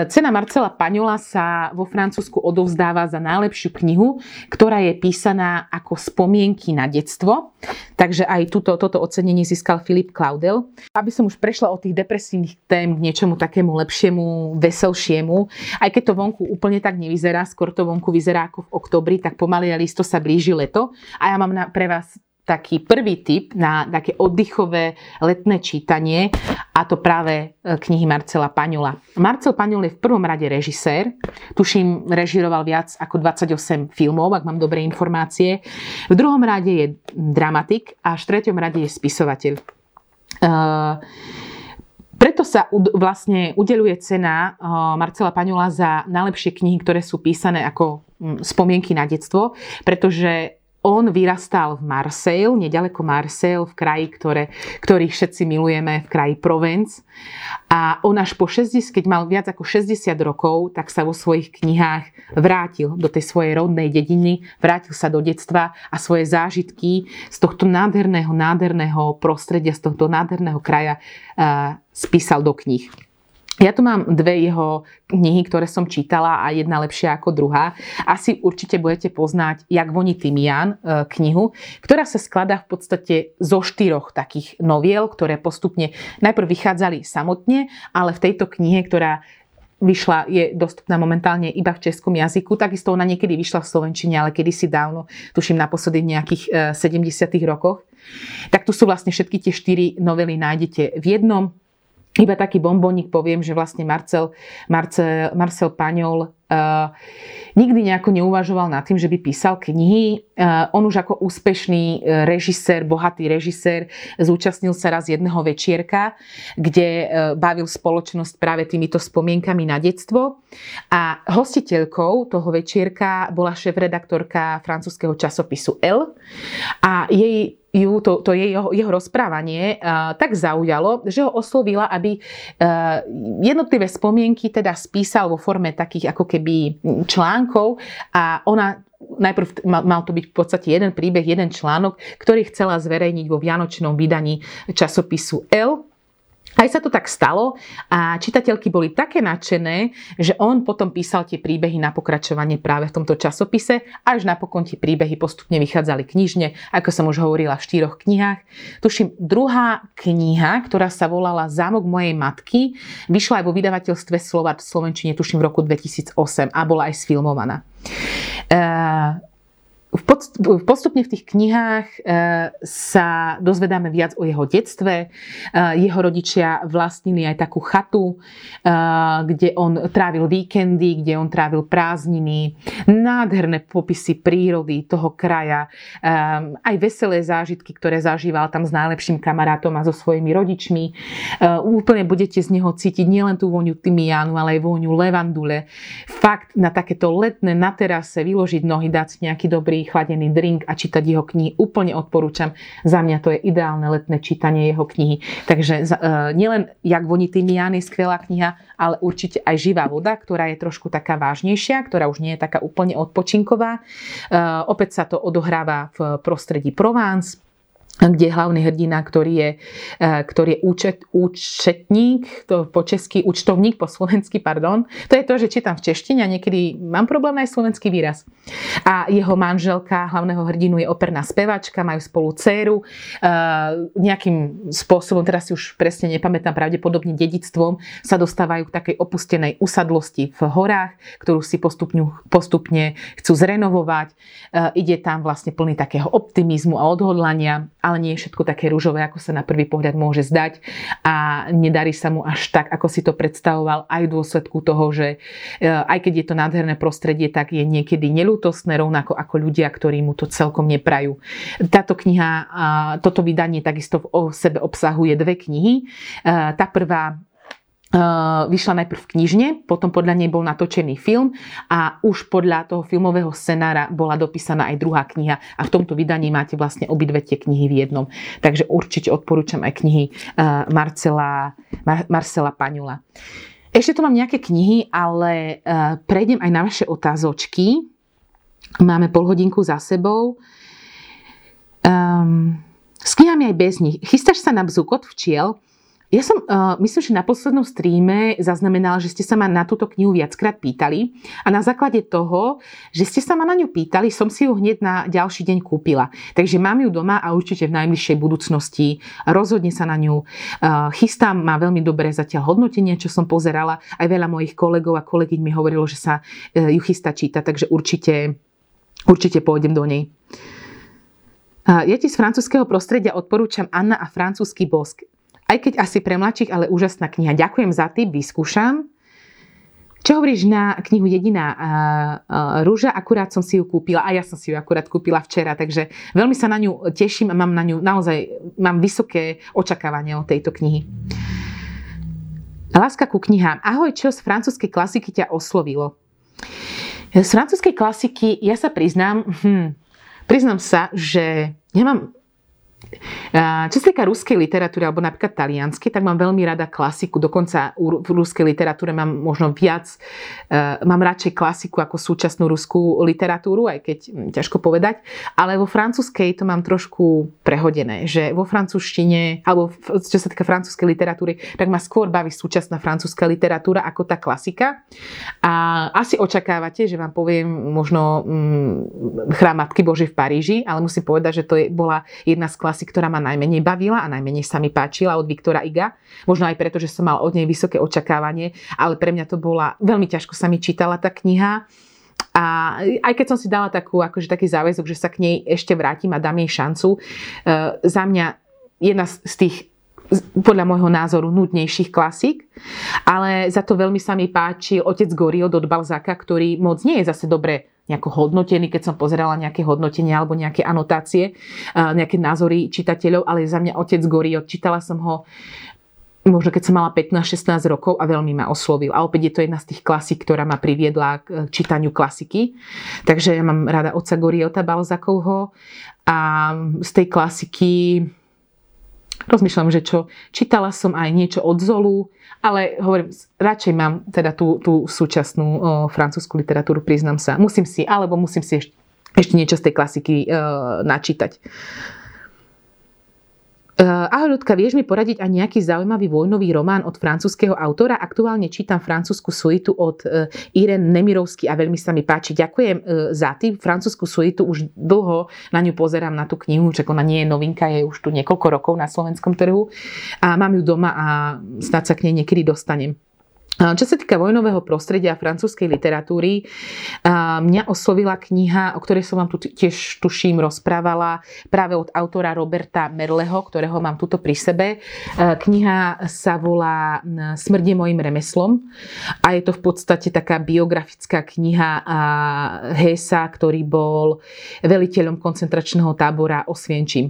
Cena Marcela Pagnola sa vo Francúzsku odovzdáva za najlepšiu knihu, ktorá je písaná ako spomienky na detstvo. Takže aj toto ocenenie získal Philip Claudel. Aby som už prešla od tých depresívnych tém k niečomu takému lepšiemu, veselšiemu. Aj keď to vonku úplne tak nevyzerá, skôr to vonku vyzerá ako v októbri, tak pomaly a listo sa blíži leto. A ja mám pre vás taký prvý tip na také oddychové letné čítanie a to práve knihy Marcela Pagnola. Marcel Pagnol je v prvom rade režisér. Tuším, režíroval viac ako 28 filmov, ak mám dobré informácie. V druhom rade je dramatik a v treťom rade je spisovateľ. Preto sa vlastne udeľuje cena Marcela Pagnola za najlepšie knihy, ktoré sú písané ako spomienky na detstvo, pretože on vyrastal v Marseille, nedaleko Marseille, v kraji, ktorý všetci milujeme, v kraji Provence. A on až keď mal viac ako 60 rokov, tak sa vo svojich knihách vrátil do tej svojej rodnej dediny, vrátil sa do detstva a svoje zážitky z tohto nádherného prostredia, z tohto nádherného kraja spísal do kníh. Ja tu mám dve jeho knihy, ktoré som čítala a jedna lepšia ako druhá. Asi určite budete poznať Jak voní tymián, knihu, ktorá sa skladá v podstate zo 4 takých noviel, ktoré postupne najprv vychádzali samotne, ale v tejto knihe, ktorá vyšla, je dostupná momentálne iba v českom jazyku. Takisto ona niekedy vyšla v slovenčine, ale kedysi dávno, tuším naposledy v nejakých 70. rokoch. Tak tu sú vlastne všetky tie 4 novely nájdete v jednom. Iba taký bombónik poviem, že vlastne Marcel Pagnol nikdy nejako neuvažoval nad tým, že by písal knihy. On už ako úspešný režisér, bohatý režisér, zúčastnil sa raz jedného večierka, kde bavil spoločnosť práve týmito spomienkami na detstvo. A hostiteľkou toho večierka bola šéfredaktorka francúzskeho časopisu Elle a jeho rozprávanie tak zaujalo, že ho oslovila, aby jednotlivé spomienky teda spísal vo forme takých ako keby článkov a ona najprv mal to byť v podstate jeden príbeh, jeden článok, ktorý chcela zverejniť vo vianočnom vydaní časopisu Elle. Aj sa to tak stalo a čitateľky boli také nadšené, že on potom písal tie príbehy na pokračovanie práve v tomto časopise. Až napokon tie príbehy postupne vychádzali knižne, ako som už hovorila, v 4 knihách. Tuším, druhá kniha, ktorá sa volala Zámok mojej matky, vyšla aj vo vydavateľstve Slova v slovenčine, tuším, v roku 2008 a bola aj sfilmovaná. Postupne v tých knihách sa dozvedáme viac o jeho detstve. Jeho rodičia vlastnili aj takú chatu, kde on trávil víkendy, kde on trávil prázdniny. Nádherné popisy prírody toho kraja. Aj veselé zážitky, ktoré zažíval tam s najlepším kamarátom a so svojimi rodičmi. Úplne budete z neho cítiť nielen tú vôňu tymiánu, ale aj vôňu levandule. Fakt na takéto letné, na terase vyložiť nohy, dať nejaký dobrý chladený drink a čítať jeho knihy. Úplne odporúčam. Za mňa to je ideálne letné čítanie jeho knihy. Takže nielen Jak voní tymián je skvelá kniha, ale určite aj Živá voda, ktorá je trošku taká vážnejšia, ktorá už nie je taká úplne odpočinková. Opäť sa to odohráva v prostredí Provence, kde hlavný hrdina, ktorý je účetník, to po česky účtovník, po slovensky, pardon. To je to, že čítam v češtine a niekedy mám problém aj slovenský výraz. A jeho manželka, hlavného hrdinu, je operná spevačka, majú spolu dcéru. Nejakým spôsobom, teraz si už presne nepamätám, pravdepodobne dedičstvom, sa dostávajú k takej opustenej usadlosti v horách, ktorú si postupne chcú zrenovovať. Ide tam vlastne plný takého optimizmu a odhodlania. ale nie je všetko také ružové, ako sa na prvý pohľad môže zdať a nedarí sa mu až tak, ako si to predstavoval, aj v dôsledku toho, že aj keď je to nádherné prostredie, tak je niekedy neľútostné, rovnako ako ľudia, ktorí mu to celkom neprajú. Táto kniha, toto vydanie takisto v sebe obsahuje dve knihy. Tá prvá vyšla najprv v knižne, potom podľa nej bol natočený film a už podľa toho filmového scenára bola dopísaná aj druhá kniha a v tomto vydaní máte vlastne obidve tie knihy v jednom. Takže určite odporúčam aj knihy Marcela Pagnola. Ešte tu mám nejaké knihy, ale prejdem aj na vaše otázočky. Máme polhodinku za sebou. S knihami aj bez nich. Chystáš sa na bzúkot včiel? Ja som, myslím, že na poslednom streame zaznamenala, že ste sa ma na túto knihu viackrát pýtali a na základe toho, že ste sa ma na ňu pýtali, som si ju hneď na ďalší deň kúpila. Takže mám ju doma a určite v najbližšej budúcnosti rozhodne sa na ňu chystám. Má veľmi dobré zatiaľ hodnotenie, čo som pozerala. Aj veľa mojich kolegov a kolegyň mi hovorilo, že sa ju chystá čítať, takže určite pôjdem do nej. Ja ti z francúzskeho prostredia odporúčam Anna a francúzsky bosk. Aj keď asi pre mladších, ale úžasná kniha. Ďakujem za tip, vyskúšam. Čo hovoríš na knihu Jediná rúža? Akurát som si ju kúpila a ja som si ju akurát kúpila včera, takže veľmi sa na ňu teším a mám na ňu naozaj mám vysoké očakávania od tejto knihy. Láska ku knihám. Ahoj, čo z francúzskej klasiky ťa oslovilo? Z francúzskej klasiky ja sa priznám sa, že ja mám čo sa týka ruskej literatúry alebo napríklad talianskej, tak mám veľmi rada klasiku. Dokonca v ruskej literatúre mám možno viac, mám radšej klasiku ako súčasnú ruskú literatúru, aj keď ťažko povedať, ale vo francúzskej to mám trošku prehodené, že vo francúzštine, alebo čo sa týka francúzskej literatúry, tak ma skôr baví súčasná francúzska literatúra ako tá klasika. A asi očakávate, že vám poviem možno Chrám Matky Božej v Paríži, ale musím povedať, že to bola jedna z ktorá ma najmenej bavila a najmenej sa mi páčila od Viktora Iga. Možno aj preto, že som mal od nej vysoké očakávanie, ale pre mňa to bola, veľmi ťažko sa mi čítala tá kniha. A aj keď som si dala taký záväzok, že sa k nej ešte vrátim a dám jej šancu, za mňa jedna z tých podľa môjho názoru nudnejších klasík, ale za to veľmi sa mi páčil Otec Goriot od Balzáka, ktorý moc nie je zase dobre nejako hodnotený, keď som pozerala nejaké hodnotenia alebo nejaké anotácie, nejaké názory čitateľov, ale za mňa Otec Goriot, čítala som ho možno keď som mala 15-16 rokov a veľmi ma oslovil. A opäť je to jedna z tých klasík, ktorá ma priviedla k čítaniu klasiky. Takže ja mám rada Otca Goriota Balzákovho a z tej klasiky rozmýšľam, že čo. Čítala som aj niečo od Zolu, ale hovorím, radšej mám teda tú súčasnú francúzsku literatúru, priznám sa. Musím si ešte niečo z tej klasiky načítať. Ahoj Ľudka, vieš mi poradiť aj nejaký zaujímavý vojnový román od francúzskeho autora? Aktuálne čítam Francúzsku suitu od Irene Nemirovsky a veľmi sa mi páči. Ďakujem za tým. Francúzsku suitu už dlho na ňu pozerám, na tú knihu, čak ona nie je novinka, je už tu niekoľko rokov na slovenskom trhu a mám ju doma a snáď sa k nej niekedy dostanem. Čo sa týka vojnového prostredia a francúzskej literatúry, mňa oslovila kniha, o ktorej som vám tu tiež tuším rozprávala, práve od autora Roberta Merleho, ktorého mám tuto pri sebe. Kniha sa volá Smrť je mojím remeslom a je to v podstate taká biografická kniha Hessa, ktorý bol veliteľom koncentračného tábora Osvienčim.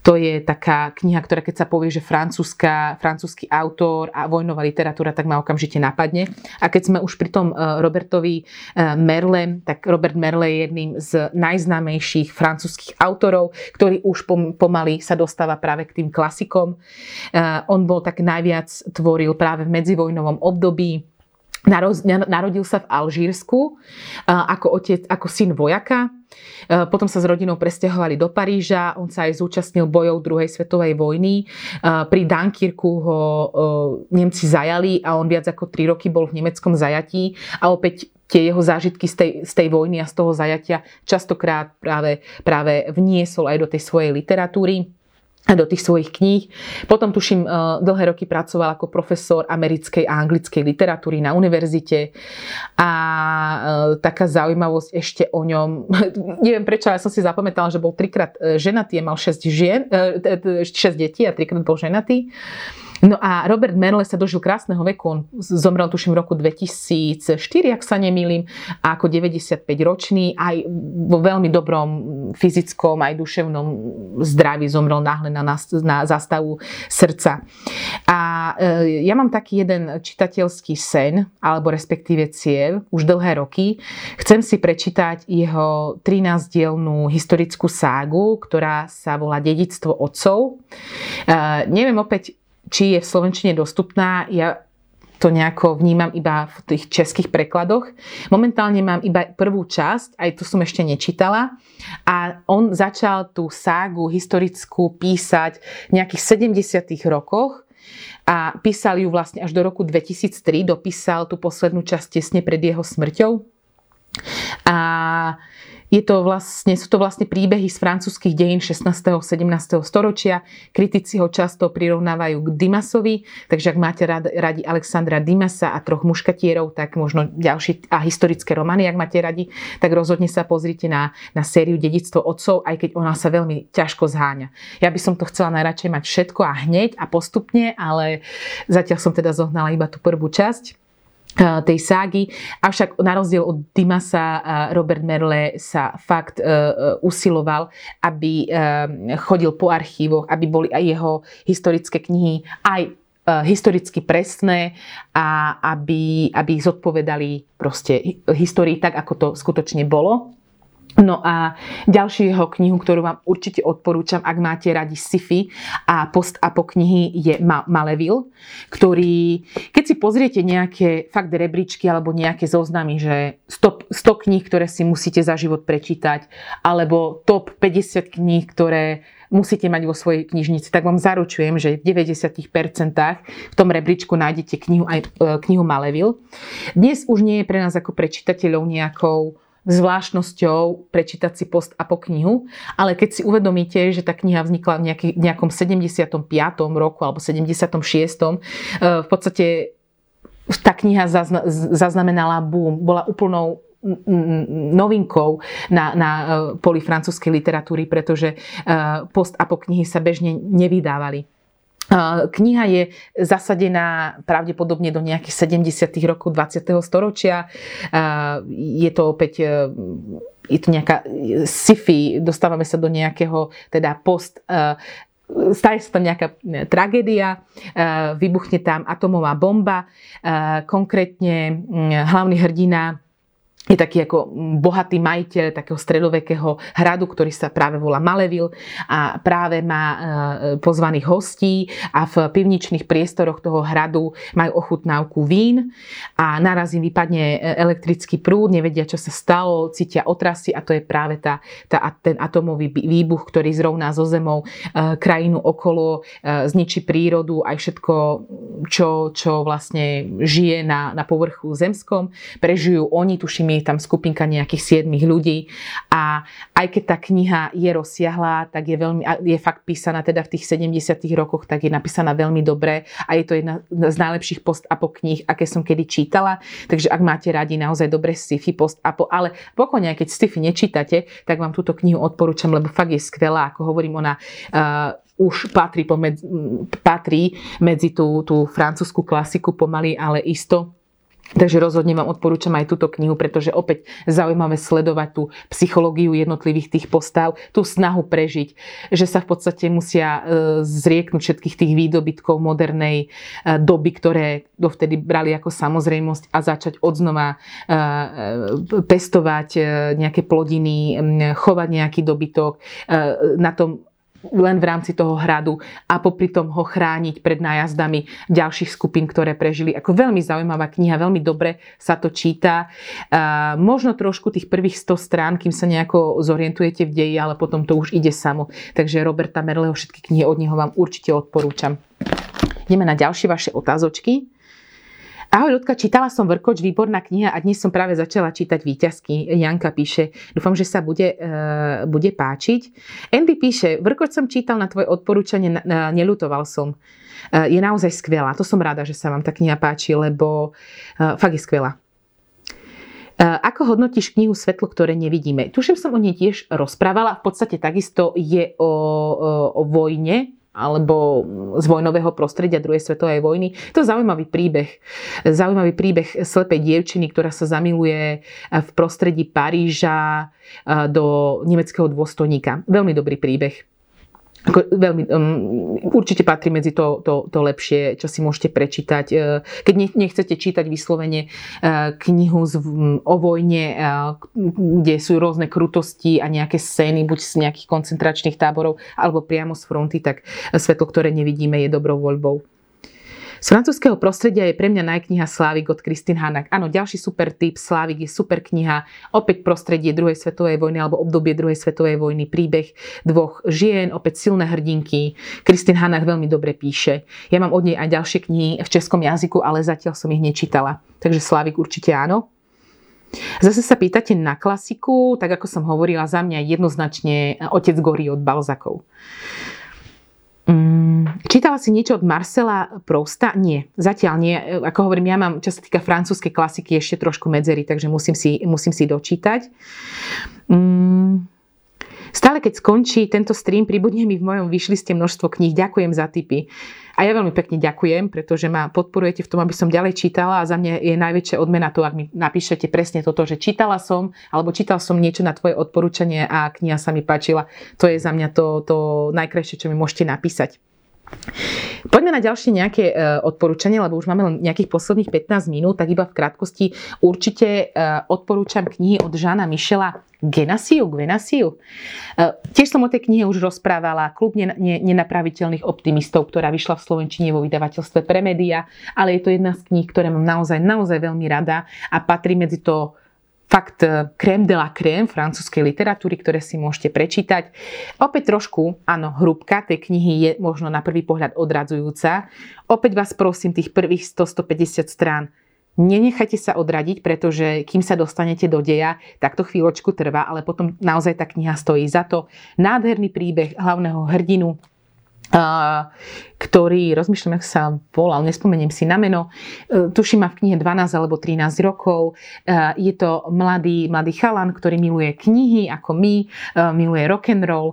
To je taká kniha, ktorá keď sa povie, že francúzsky autor a vojnová literatúra, tak má okamžite napadne. A keď sme už pri tom Robertovi Merle, tak Robert Merle je jedným z najznámejších francúzskych autorov, ktorý už pomaly sa dostáva práve k tým klasikom. On bol tak najviac tvoril práve v medzivojnovom období. Narodil sa v Alžírsku ako syn vojaka. Potom sa s rodinou presťahovali do Paríža. On sa aj zúčastnil bojov druhej svetovej vojny. Pri Dunkirku ho Nemci zajali a on viac ako 3 roky bol v nemeckom zajatí a opäť tie jeho zážitky z tej vojny a z toho zajatia častokrát práve vniesol aj do tej svojej literatúry. do tých svojich kníh. Potom tuším, dlhé roky pracoval ako profesor americkej a anglickej literatúry na univerzite a taká zaujímavosť ešte o ňom. Neviem prečo, ja som si zapamätala, že bol 3-krát ženatý, mal 6 detí a 3-krát bol ženatý. No a Robert Merle sa dožil krásneho veku, on zomrel tuším v roku 2004, ak sa nemýlim, a ako 95-ročný, aj vo veľmi dobrom fyzickom, aj duševnom zdraví zomrel náhle na zástavu srdca. A ja mám taký jeden čitateľský sen, alebo respektíve cieľ, už dlhé roky. Chcem si prečítať jeho 13-dielnú historickú ságu, ktorá sa volá Dedičstvo otcov. Neviem opäť, či je v slovenčine dostupná. Ja to nejako vnímam iba v tých českých prekladoch. Momentálne mám iba prvú časť, aj tu som ešte nečítala. A on začal tú ságu historickú písať v nejakých 70. rokoch a písal ju vlastne až do roku 2003. Dopísal tú poslednú časť tesne pred jeho smrťou. A sú to vlastne príbehy z francúzskych dejín 16. a 17. storočia. Kritici ho často prirovnávajú k Dimasovi, takže ak máte radi Alexandra Dimasa a Troch muškatierov, tak možno ďalší a historické romány, ak máte radi, tak rozhodne sa pozrite na sériu Dedičstvo otcov, aj keď ona sa veľmi ťažko zháňa. Ja by som to chcela najradšej mať všetko a hneď a postupne, ale zatiaľ som teda zohnala iba tú prvú časť tej ságy, avšak na rozdiel od Dimasa Robert Merle sa fakt usiloval, aby chodil po archívoch, aby boli aj jeho historické knihy aj historicky presné a aby zodpovedali proste histórii tak, ako to skutočne bolo. No a ďalšiu jeho knihu, ktorú vám určite odporúčam, ak máte radi sci-fi a post-apo knihy, je Malevil, ktorý, keď si pozriete nejaké fakt rebríčky alebo nejaké zoznamy, že 100 kníh, ktoré si musíte za život prečítať, alebo top 50 kníh, ktoré musíte mať vo svojej knižnici, tak vám zaručujem, že v 90% v tom rebríčku nájdete knihu Malevil. Dnes už nie je pre nás ako prečítateľov nejakou zvláštnosťou prečítať si post-apo knihu, ale keď si uvedomíte, že tá kniha vznikla v nejakom 75. roku alebo 76. V podstate tá kniha zaznamenala boom, bola úplnou novinkou na poli francúzskej literatúry, pretože post-apo knihy sa bežne nevydávali. Kniha je zasadená pravdepodobne do nejakých 70. rokov 20. storočia. Je to nejaká sci-fi, dostávame sa do nejakého teda staje sa tam nejaká tragédia, vybuchne tam atomová bomba, konkrétne hlavný hrdina je taký ako bohatý majiteľ takého stredovekého hradu, ktorý sa práve volá Malevil a práve má pozvaných hostí a v pivničných priestoroch toho hradu majú ochutnávku vín a naraz im vypadne elektrický prúd, nevedia, čo sa stalo, cítia otrasy a to je práve ten atomový výbuch, ktorý zrovná zo zemou krajinu okolo, zničí prírodu aj všetko, čo vlastne žije na povrchu zemskom. Prežijú oni, tuším, je tam skupinka nejakých 7 ľudí a aj keď tá kniha je rozsiahla, tak je fakt písaná teda v tých 70 rokoch, tak je napísaná veľmi dobre a je to jedna z najlepších post-apo kníh, aké som kedy čítala, takže ak máte radi naozaj dobre sci-fi post-apo, ale pokojne, keď sci-fi nečítate, tak vám túto knihu odporúčam, lebo fakt je skvelá, ako hovorím, ona už patrí medzi tú francúzsku klasiku pomaly, ale isto. Takže rozhodne vám odporúčam aj túto knihu, pretože opäť zaujímavé sledovať tú psychológiu jednotlivých tých postav, tú snahu prežiť, že sa v podstate musia zrieknúť všetkých tých výdobytkov modernej doby, ktoré dovtedy brali ako samozrejmosť a začať odznova pestovať nejaké plodiny, chovať nejaký dobytok na tom len v rámci toho hradu a popri tom ho chrániť pred nájazdami ďalších skupín, ktoré prežili. Ako veľmi zaujímavá kniha, veľmi dobre sa to číta. Možno trošku tých prvých 100 strán, kým sa nejako zorientujete v deji, ale potom to už ide samo. Takže Roberta Merleho, všetky knihy od neho vám určite odporúčam. Ideme na ďalšie vaše otázočky. Ahoj Ľudka, čítala som Vrkoč, výborná kniha a dnes som práve začala čítať Výťazky. Janka píše, dúfam, že sa bude páčiť. Andy píše, Vrkoč som čítal na tvoje odporúčanie, neľutoval som. Je naozaj skvelá, to som rada, že sa vám tá kniha páči, lebo fakt je skvelá. Ako hodnotíš knihu Svetlo, ktoré nevidíme? Tuším, som o nej tiež rozprávala. V podstate takisto je o vojne alebo z vojnového prostredia druhej svetovej vojny. To je zaujímavý príbeh slepej dievčiny, ktorá sa zamiluje v prostredí Paríža do nemeckého dôstojníka. Veľmi dobrý príbeh. Určite patrí medzi to lepšie, čo si môžete prečítať. Keď nechcete čítať vyslovene knihu o vojne, kde sú rôzne krutosti a nejaké scény, buď z nejakých koncentračných táborov, alebo priamo z fronty, tak Svetlo, ktoré nevidíme, je dobrou voľbou. Z francúzskeho prostredia je pre mňa najkniha Slávik od Kristin Hannah. Áno, ďalší super tip, Slávik je super kniha, opäť prostredie druhej svetovej vojny alebo obdobie druhej svetovej vojny, príbeh dvoch žien, opäť silné hrdinky. Kristin Hannah veľmi dobre píše. Ja mám od nej aj ďalšie knihy v českom jazyku, ale zatiaľ som ich nečítala. Takže Slávik určite áno. Zase sa pýtate na klasiku, tak ako som hovorila, za mňa jednoznačne Otec Goriot od Balzakov. Čítala si niečo od Marcela Prousta? Nie, zatiaľ nie. Ako hovorím, ja mám, čo sa týka francúzskej klasiky, ešte trošku medzery, takže musím si dočítať. Stále keď skončí tento stream, pribudne mi v mojom vyšliste množstvo kníh. Ďakujem za tipy. A ja veľmi pekne ďakujem, pretože ma podporujete v tom, aby som ďalej čítala a za mňa je najväčšia odmena to, ak mi napíšete presne toto, že čítala som alebo čítal som niečo na tvoje odporúčanie a kniha sa mi páčila. To je za mňa to najkrajšie, čo mi môžete napísať. Poďme na ďalšie nejaké odporúčanie, lebo už máme len nejakých posledných 15 minút, tak iba v krátkosti určite odporúčam knihy od Jeana-Michela Guenassiu. Tiež som o tej knihe už rozprávala, Klub nenapraviteľných optimistov, ktorá vyšla v slovenčine vo vydavateľstve Premedia, ale je to jedna z kníh, ktoré mám naozaj veľmi rada a patrí medzi to fakt crème de la crème francúzskej literatúry, ktoré si môžete prečítať. Opäť trošku, áno, hrubka tej knihy je možno na prvý pohľad odradzujúca. Opäť vás prosím, tých prvých 100-150 strán nenechajte sa odradiť, pretože kým sa dostanete do deja, tak to chvíľočku trvá, ale potom naozaj tá kniha stojí za to. Nádherný príbeh hlavného hrdinu, ktorý, rozmýšľam, jak sa volal, nespomeniem si na meno, tuším, má v knihe 12 alebo 13 rokov. Je to mladý chalan, ktorý miluje knihy ako my, miluje rock'n'roll,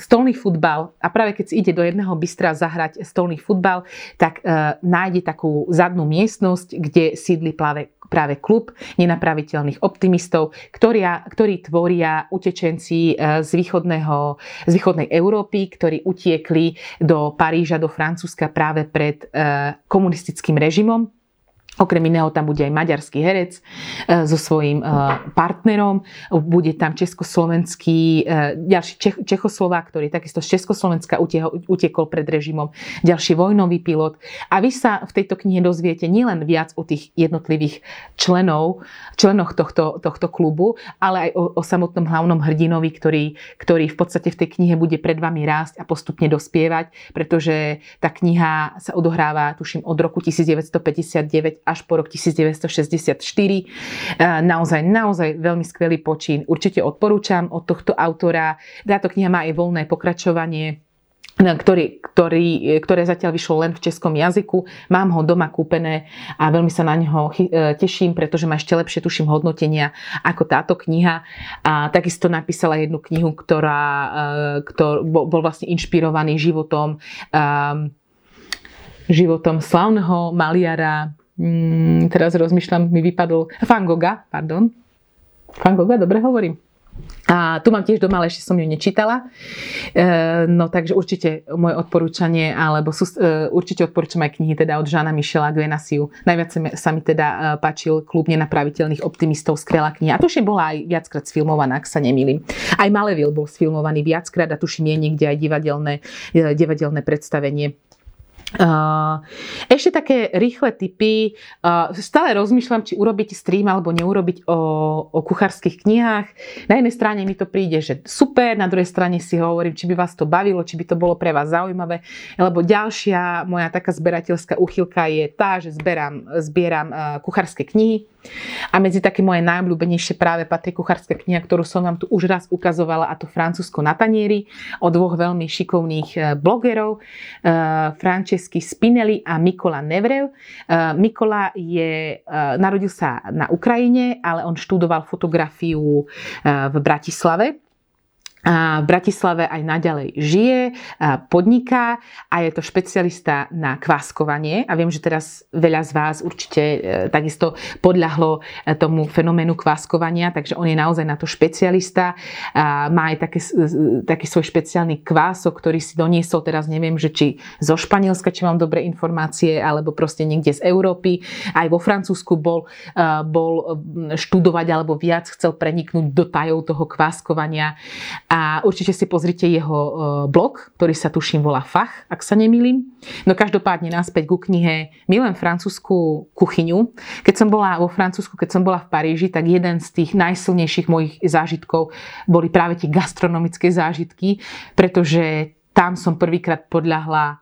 stolný futbal a práve keď si ide do jedného bystra zahrať stolný futbal, tak nájde takú zadnú miestnosť, kde sídli práve klub nenapraviteľných optimistov, ktorí tvoria utečenci z východnej Európy, ktorí utiekli do Paríža, do Francúzska práve pred komunistickým režimom. Okrem iného tam bude aj maďarský herec so svojím partnerom, bude tam československý, ďalší Čechoslovák, ktorý takisto z Československa utekol pred režimom, ďalší vojnový pilot. A vy sa v tejto knihe dozviete nielen viac o tých jednotlivých členoch tohto klubu, ale aj o samotnom hlavnom hrdinovi, ktorý v podstate v tej knihe bude pred vami rásť a postupne dospievať, pretože tá kniha sa odohráva, tuším, od roku 1959 až po rok 1964. Naozaj veľmi skvelý počin. Určite odporúčam od tohto autora. Táto kniha má aj voľné pokračovanie, ktoré zatiaľ vyšlo len v českom jazyku. Mám ho doma kúpené a veľmi sa na neho teším, pretože má ešte lepšie, tuším, hodnotenia ako táto kniha. A takisto napísala jednu knihu, ktorá bol vlastne inšpirovaný životom slavného maliara, teraz rozmýšľam, mi vypadol Van Gogha, dobre hovorím. A tu mám tiež doma, ale ešte som ju nečítala. No takže určite moje odporúčanie, určite odporúčam aj knihy teda od Jeana-Michela Guenassiu. Najviac sa mi teda páčil Klub nenapraviteľných optimistov, skvelá kniha. A tuším, bola aj viackrát sfilmovaná, ak sa nemýlim. Aj Malevil bol sfilmovaný viackrát a tuším, je niekde aj divadelné predstavenie. Ešte také rýchle tipy. Stále rozmýšľam, či urobiť stream alebo neurobiť o kuchárskych knihách. Na jednej strane mi to príde, že super, na druhej strane si hovorím, či by vás to bavilo, či by to bolo pre vás zaujímavé. Lebo ďalšia moja taká zberateľská úchylka je tá, že zbieram kuchárske knihy. A medzi také moje najobľúbenejšie práve patrí kuchárska kniha, ktorú som vám tu už raz ukazovala, a to Francúzsko na Tanieri od dvoch veľmi šikovných blogerov, Francesky Spinelli a Mikola Nevrev. Mikola narodil sa na Ukrajine, ale on študoval fotografiu v Bratislave. V Bratislave aj naďalej žije, podniká a je to špecialista na kváskovanie. A viem, že teraz veľa z vás určite takisto podľahlo tomu fenoménu kváskovania, takže on je naozaj na to špecialista. Má aj taký svoj špeciálny kvások, ktorý si doniesol teraz, neviem, že či zo Španielska, či mám dobré informácie, alebo proste niekde z Európy. Aj vo Francúzsku bol študovať, alebo viac chcel preniknúť do tajov toho kváskovania. A určite si pozrite jeho blog, ktorý sa tuším volá Fach, ak sa nemýlim. No každopádne naspäť ku knihe. Milujem francúzsku kuchyňu. Keď som bola vo Francúzsku, keď som bola v Paríži, tak jeden z tých najsilnejších mojich zážitkov boli práve tie gastronomické zážitky, pretože tam som prvýkrát podľahla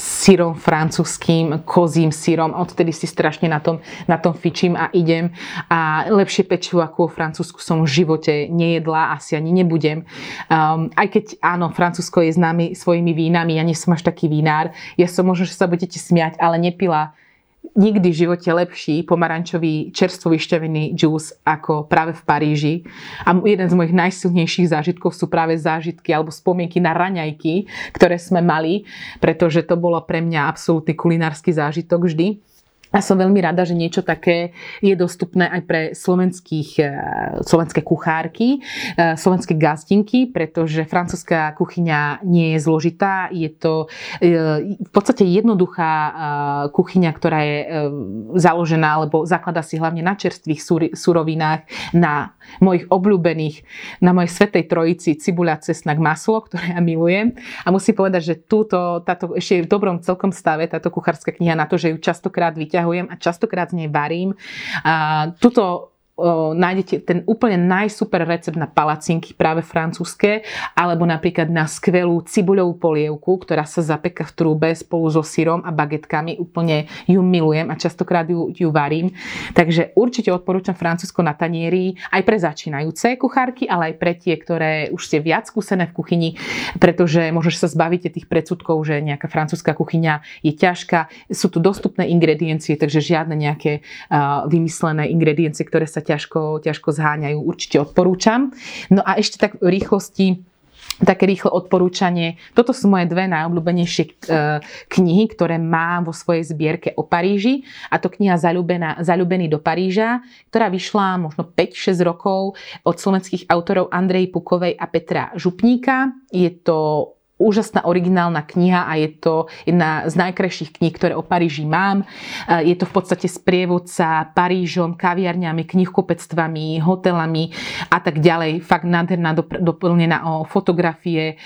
syrom francúzským, kozím syrom. Odtedy si strašne na tom fičím a idem. A lepšie pečivo ako vo Francúzsku som v živote nejedla, asi ani nebudem. Aj keď áno, Francúzsko je známe svojimi vínami, ja nie som až taký vinár. Ja som možno, že sa budete smiať, ale nepila nikdy v živote lepší pomarančový čerstvo vyšťavený džús ako práve v Paríži. A jeden z mojich najsilnejších zážitkov sú práve zážitky alebo spomienky na raňajky, ktoré sme mali, pretože to bolo pre mňa absolútny kulinársky zážitok vždy. A som veľmi rada, že niečo také je dostupné aj pre slovenské kuchárky, slovenské gastinky, pretože francúzska kuchyňa nie je zložitá. Je to v podstate jednoduchá kuchyňa, ktorá je založená, alebo zaklada si hlavne na čerstvých surovinách, na mojich obľúbených, na mojej svätej trojici cibuľa, cesnak, maslo, ktoré ja milujem. A musím povedať, že táto ešte je v dobrom celkom stave, táto kuchárska kniha, na to, že ju častokrát vyťahujem a častokrát z nej varím. Tuto nájdete ten úplne najsuper recept na palacinky práve francúzske, alebo napríklad na skvelú cibuľovú polievku, ktorá sa zapeka v trúbe spolu so syrom a bagetkami. Úplne ju milujem a častokrát ju varím. Takže určite odporúčam Francúzsko na Tanieri aj pre začínajúce kuchárky, ale aj pre tie, ktoré už ste viac skúsené v kuchyni, pretože možno sa zbavíte tých predsudkov, že nejaká francúzska kuchyňa je ťažká. Sú tu dostupné ingrediencie, takže žiadne nejaké vymyslené ingrediencie, ktoré sa ťažko zháňajú, určite odporúčam. No a ešte tak v rýchlosti také rýchle odporúčanie. Toto sú moje dve najobľúbenejšie knihy, ktoré mám vo svojej zbierke o Paríži. A to kniha Zalúbený do Paríža, ktorá vyšla možno 5-6 rokov od slovenských autorov Andreji Pukovej a Petra Župníka. Je to úžasná originálna kniha a je to jedna z najkrajších kníh, ktoré o Paríži mám. Je to v podstate sprievodca Parížom, kaviarňami, knihkupectvami, hotelami a tak ďalej. Fakt nádherná, doplnená o fotografie.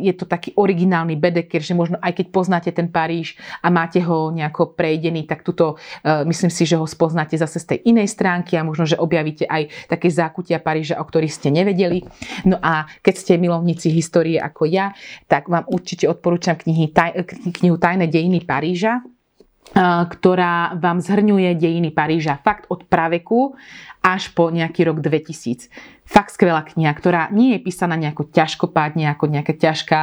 Je to taký originálny bedeker, že možno aj keď poznáte ten Paríž a máte ho nejako prejdený, tak tuto myslím si, že ho spoznáte zase z tej inej stránky a možno, že objavíte aj také zákutia Paríža, o ktorých ste nevedeli. No a keď ste milovníci histórie ako ja, tak vám určite odporúčam knihu Tajné dejiny Paríža, ktorá vám zhrňuje dejiny Paríža fakt od praveku až po nejaký rok 2000. Fakt skvelá kniha, ktorá nie je písaná nejako ťažkopádne, ako nejaká ťažká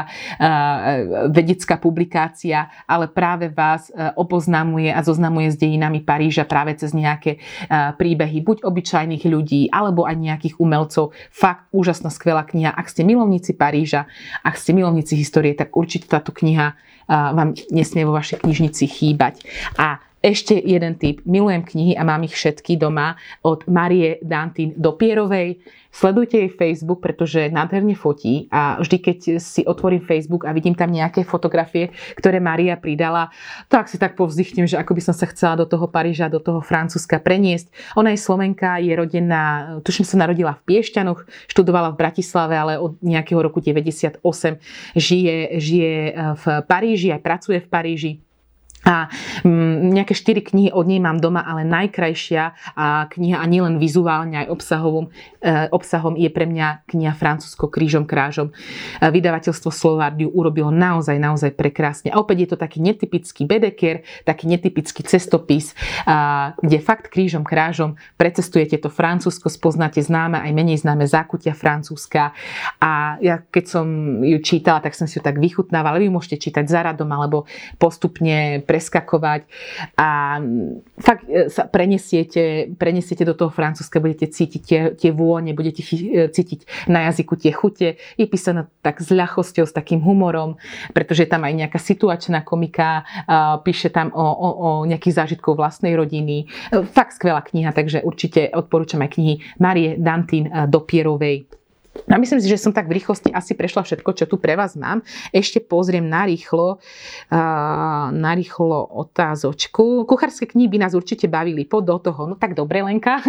vedecká publikácia, ale práve vás oboznamuje a zoznamuje s dejinami Paríža práve cez nejaké príbehy buď obyčajných ľudí, alebo aj nejakých umelcov. Fakt úžasná skvelá kniha. Ak ste milovníci Paríža, ak ste milovníci histórie, tak určite táto kniha vám nesmie vo vašej knižnici chýbať. A Ešte jeden tip. Milujem knihy a mám ich všetky doma od Marie Dantin do Pierovej. Sledujte jej Facebook, pretože nádherne fotí a vždy, keď si otvorím Facebook a vidím tam nejaké fotografie, ktoré Maria pridala, tak si tak povzdychnem, že ako by som sa chcela do toho Paríža, do toho Francúzska preniesť. Ona je Slovenka, je rodená, tuším sa narodila v Piešťanoch, študovala v Bratislave, ale od nejakého roku 98 žije v Paríži, aj pracuje v Paríži. A nejaké 4 knihy od nej mám doma, ale najkrajšia kniha, a nielen vizuálne, aj obsahom, je pre mňa kniha Francúzsko krížom krážom. Vydavateľstvo Slovardiu urobilo naozaj, naozaj prekrásne. A opäť je to taký netypický bedeker, taký netypický cestopis, kde fakt krížom krážom precestujete to Francúzsko, spoznáte známe aj menej známe zákutia Francúzska. A ja keď som ju čítala, tak som si ju tak vychutnávala. Vy môžete čítať zaradom alebo postupne preskakovať a fakt sa prenesiete do toho Francúzska, budete cítiť tie vône, budete cítiť na jazyku tie chute. Je písaná tak s ľahkosťou, s takým humorom, pretože je tam aj nejaká situačná komika, píše tam o nejakých zážitkov vlastnej rodiny. Fakt skvelá kniha, takže určite odporúčam aj knihy Marie Dantin do Pierovej. A myslím si, že som tak v rýchlosti asi prešla všetko, čo tu pre vás mám. Ešte pozriem narýchlo otázočku. Kuchárske knihy by nás určite bavili do toho. No tak dobre, Lenka,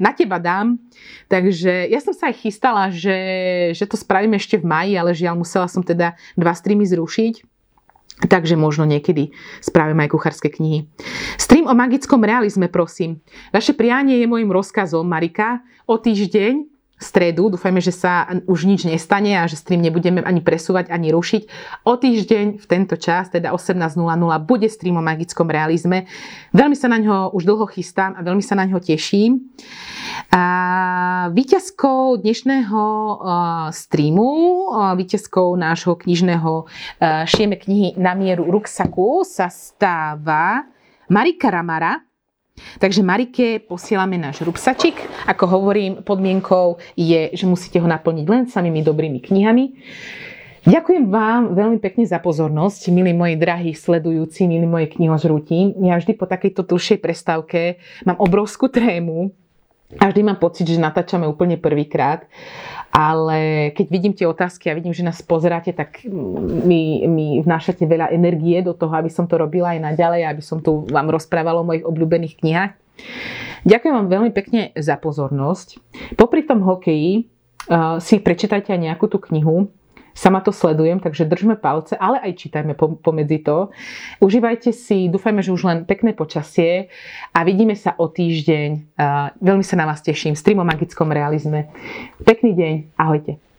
na teba dám. Takže ja som sa aj chystala, že to spravím ešte v máji, ale žiaľ, musela som teda 2 streamy zrušiť. Takže možno niekedy spravím aj kuchárske knihy. Stream o magickom realizme, prosím. Vaše prianie je môjim rozkazom, Marika. O týždeň stredu, dúfajme, že sa už nič nestane a že stream nebudeme ani presúvať, ani rušiť. O týždeň v tento čas, teda 18.00, bude stream o magickom realizme. Veľmi sa na ňo už dlho chystám a veľmi sa na ňo teším. Výťazkou dnešného streamu, výťazkou nášho knižného Šijeme knihy na mieru ruksaku sa stáva Marika Ramara. Takže Marike posielame náš ruksačik. Ako hovorím, podmienkou je, že musíte ho naplniť len samými dobrými knihami. Ďakujem vám veľmi pekne za pozornosť, milí moji drahí sledujúci, milí moje knihožrúti. Ja vždy po takejto dlhšej prestávke mám obrovskú trému a vždy mám pocit, že natáčame úplne prvýkrát. Ale keď vidím tie otázky a vidím, že nás pozeráte, tak mi vnášate veľa energie do toho, aby som to robila aj naďalej, aby som tu vám rozprávala o mojich obľúbených knihách. Ďakujem vám veľmi pekne za pozornosť. Popri tom hokeji si prečítajte aj nejakú tú knihu. Sama to sledujem, takže držme palce, ale aj čítajme pomedzi to. Užívajte si, dúfajme, že už len pekné počasie a vidíme sa o týždeň. Veľmi sa na vás teším. Stream o magickom realizme. Pekný deň, ahojte.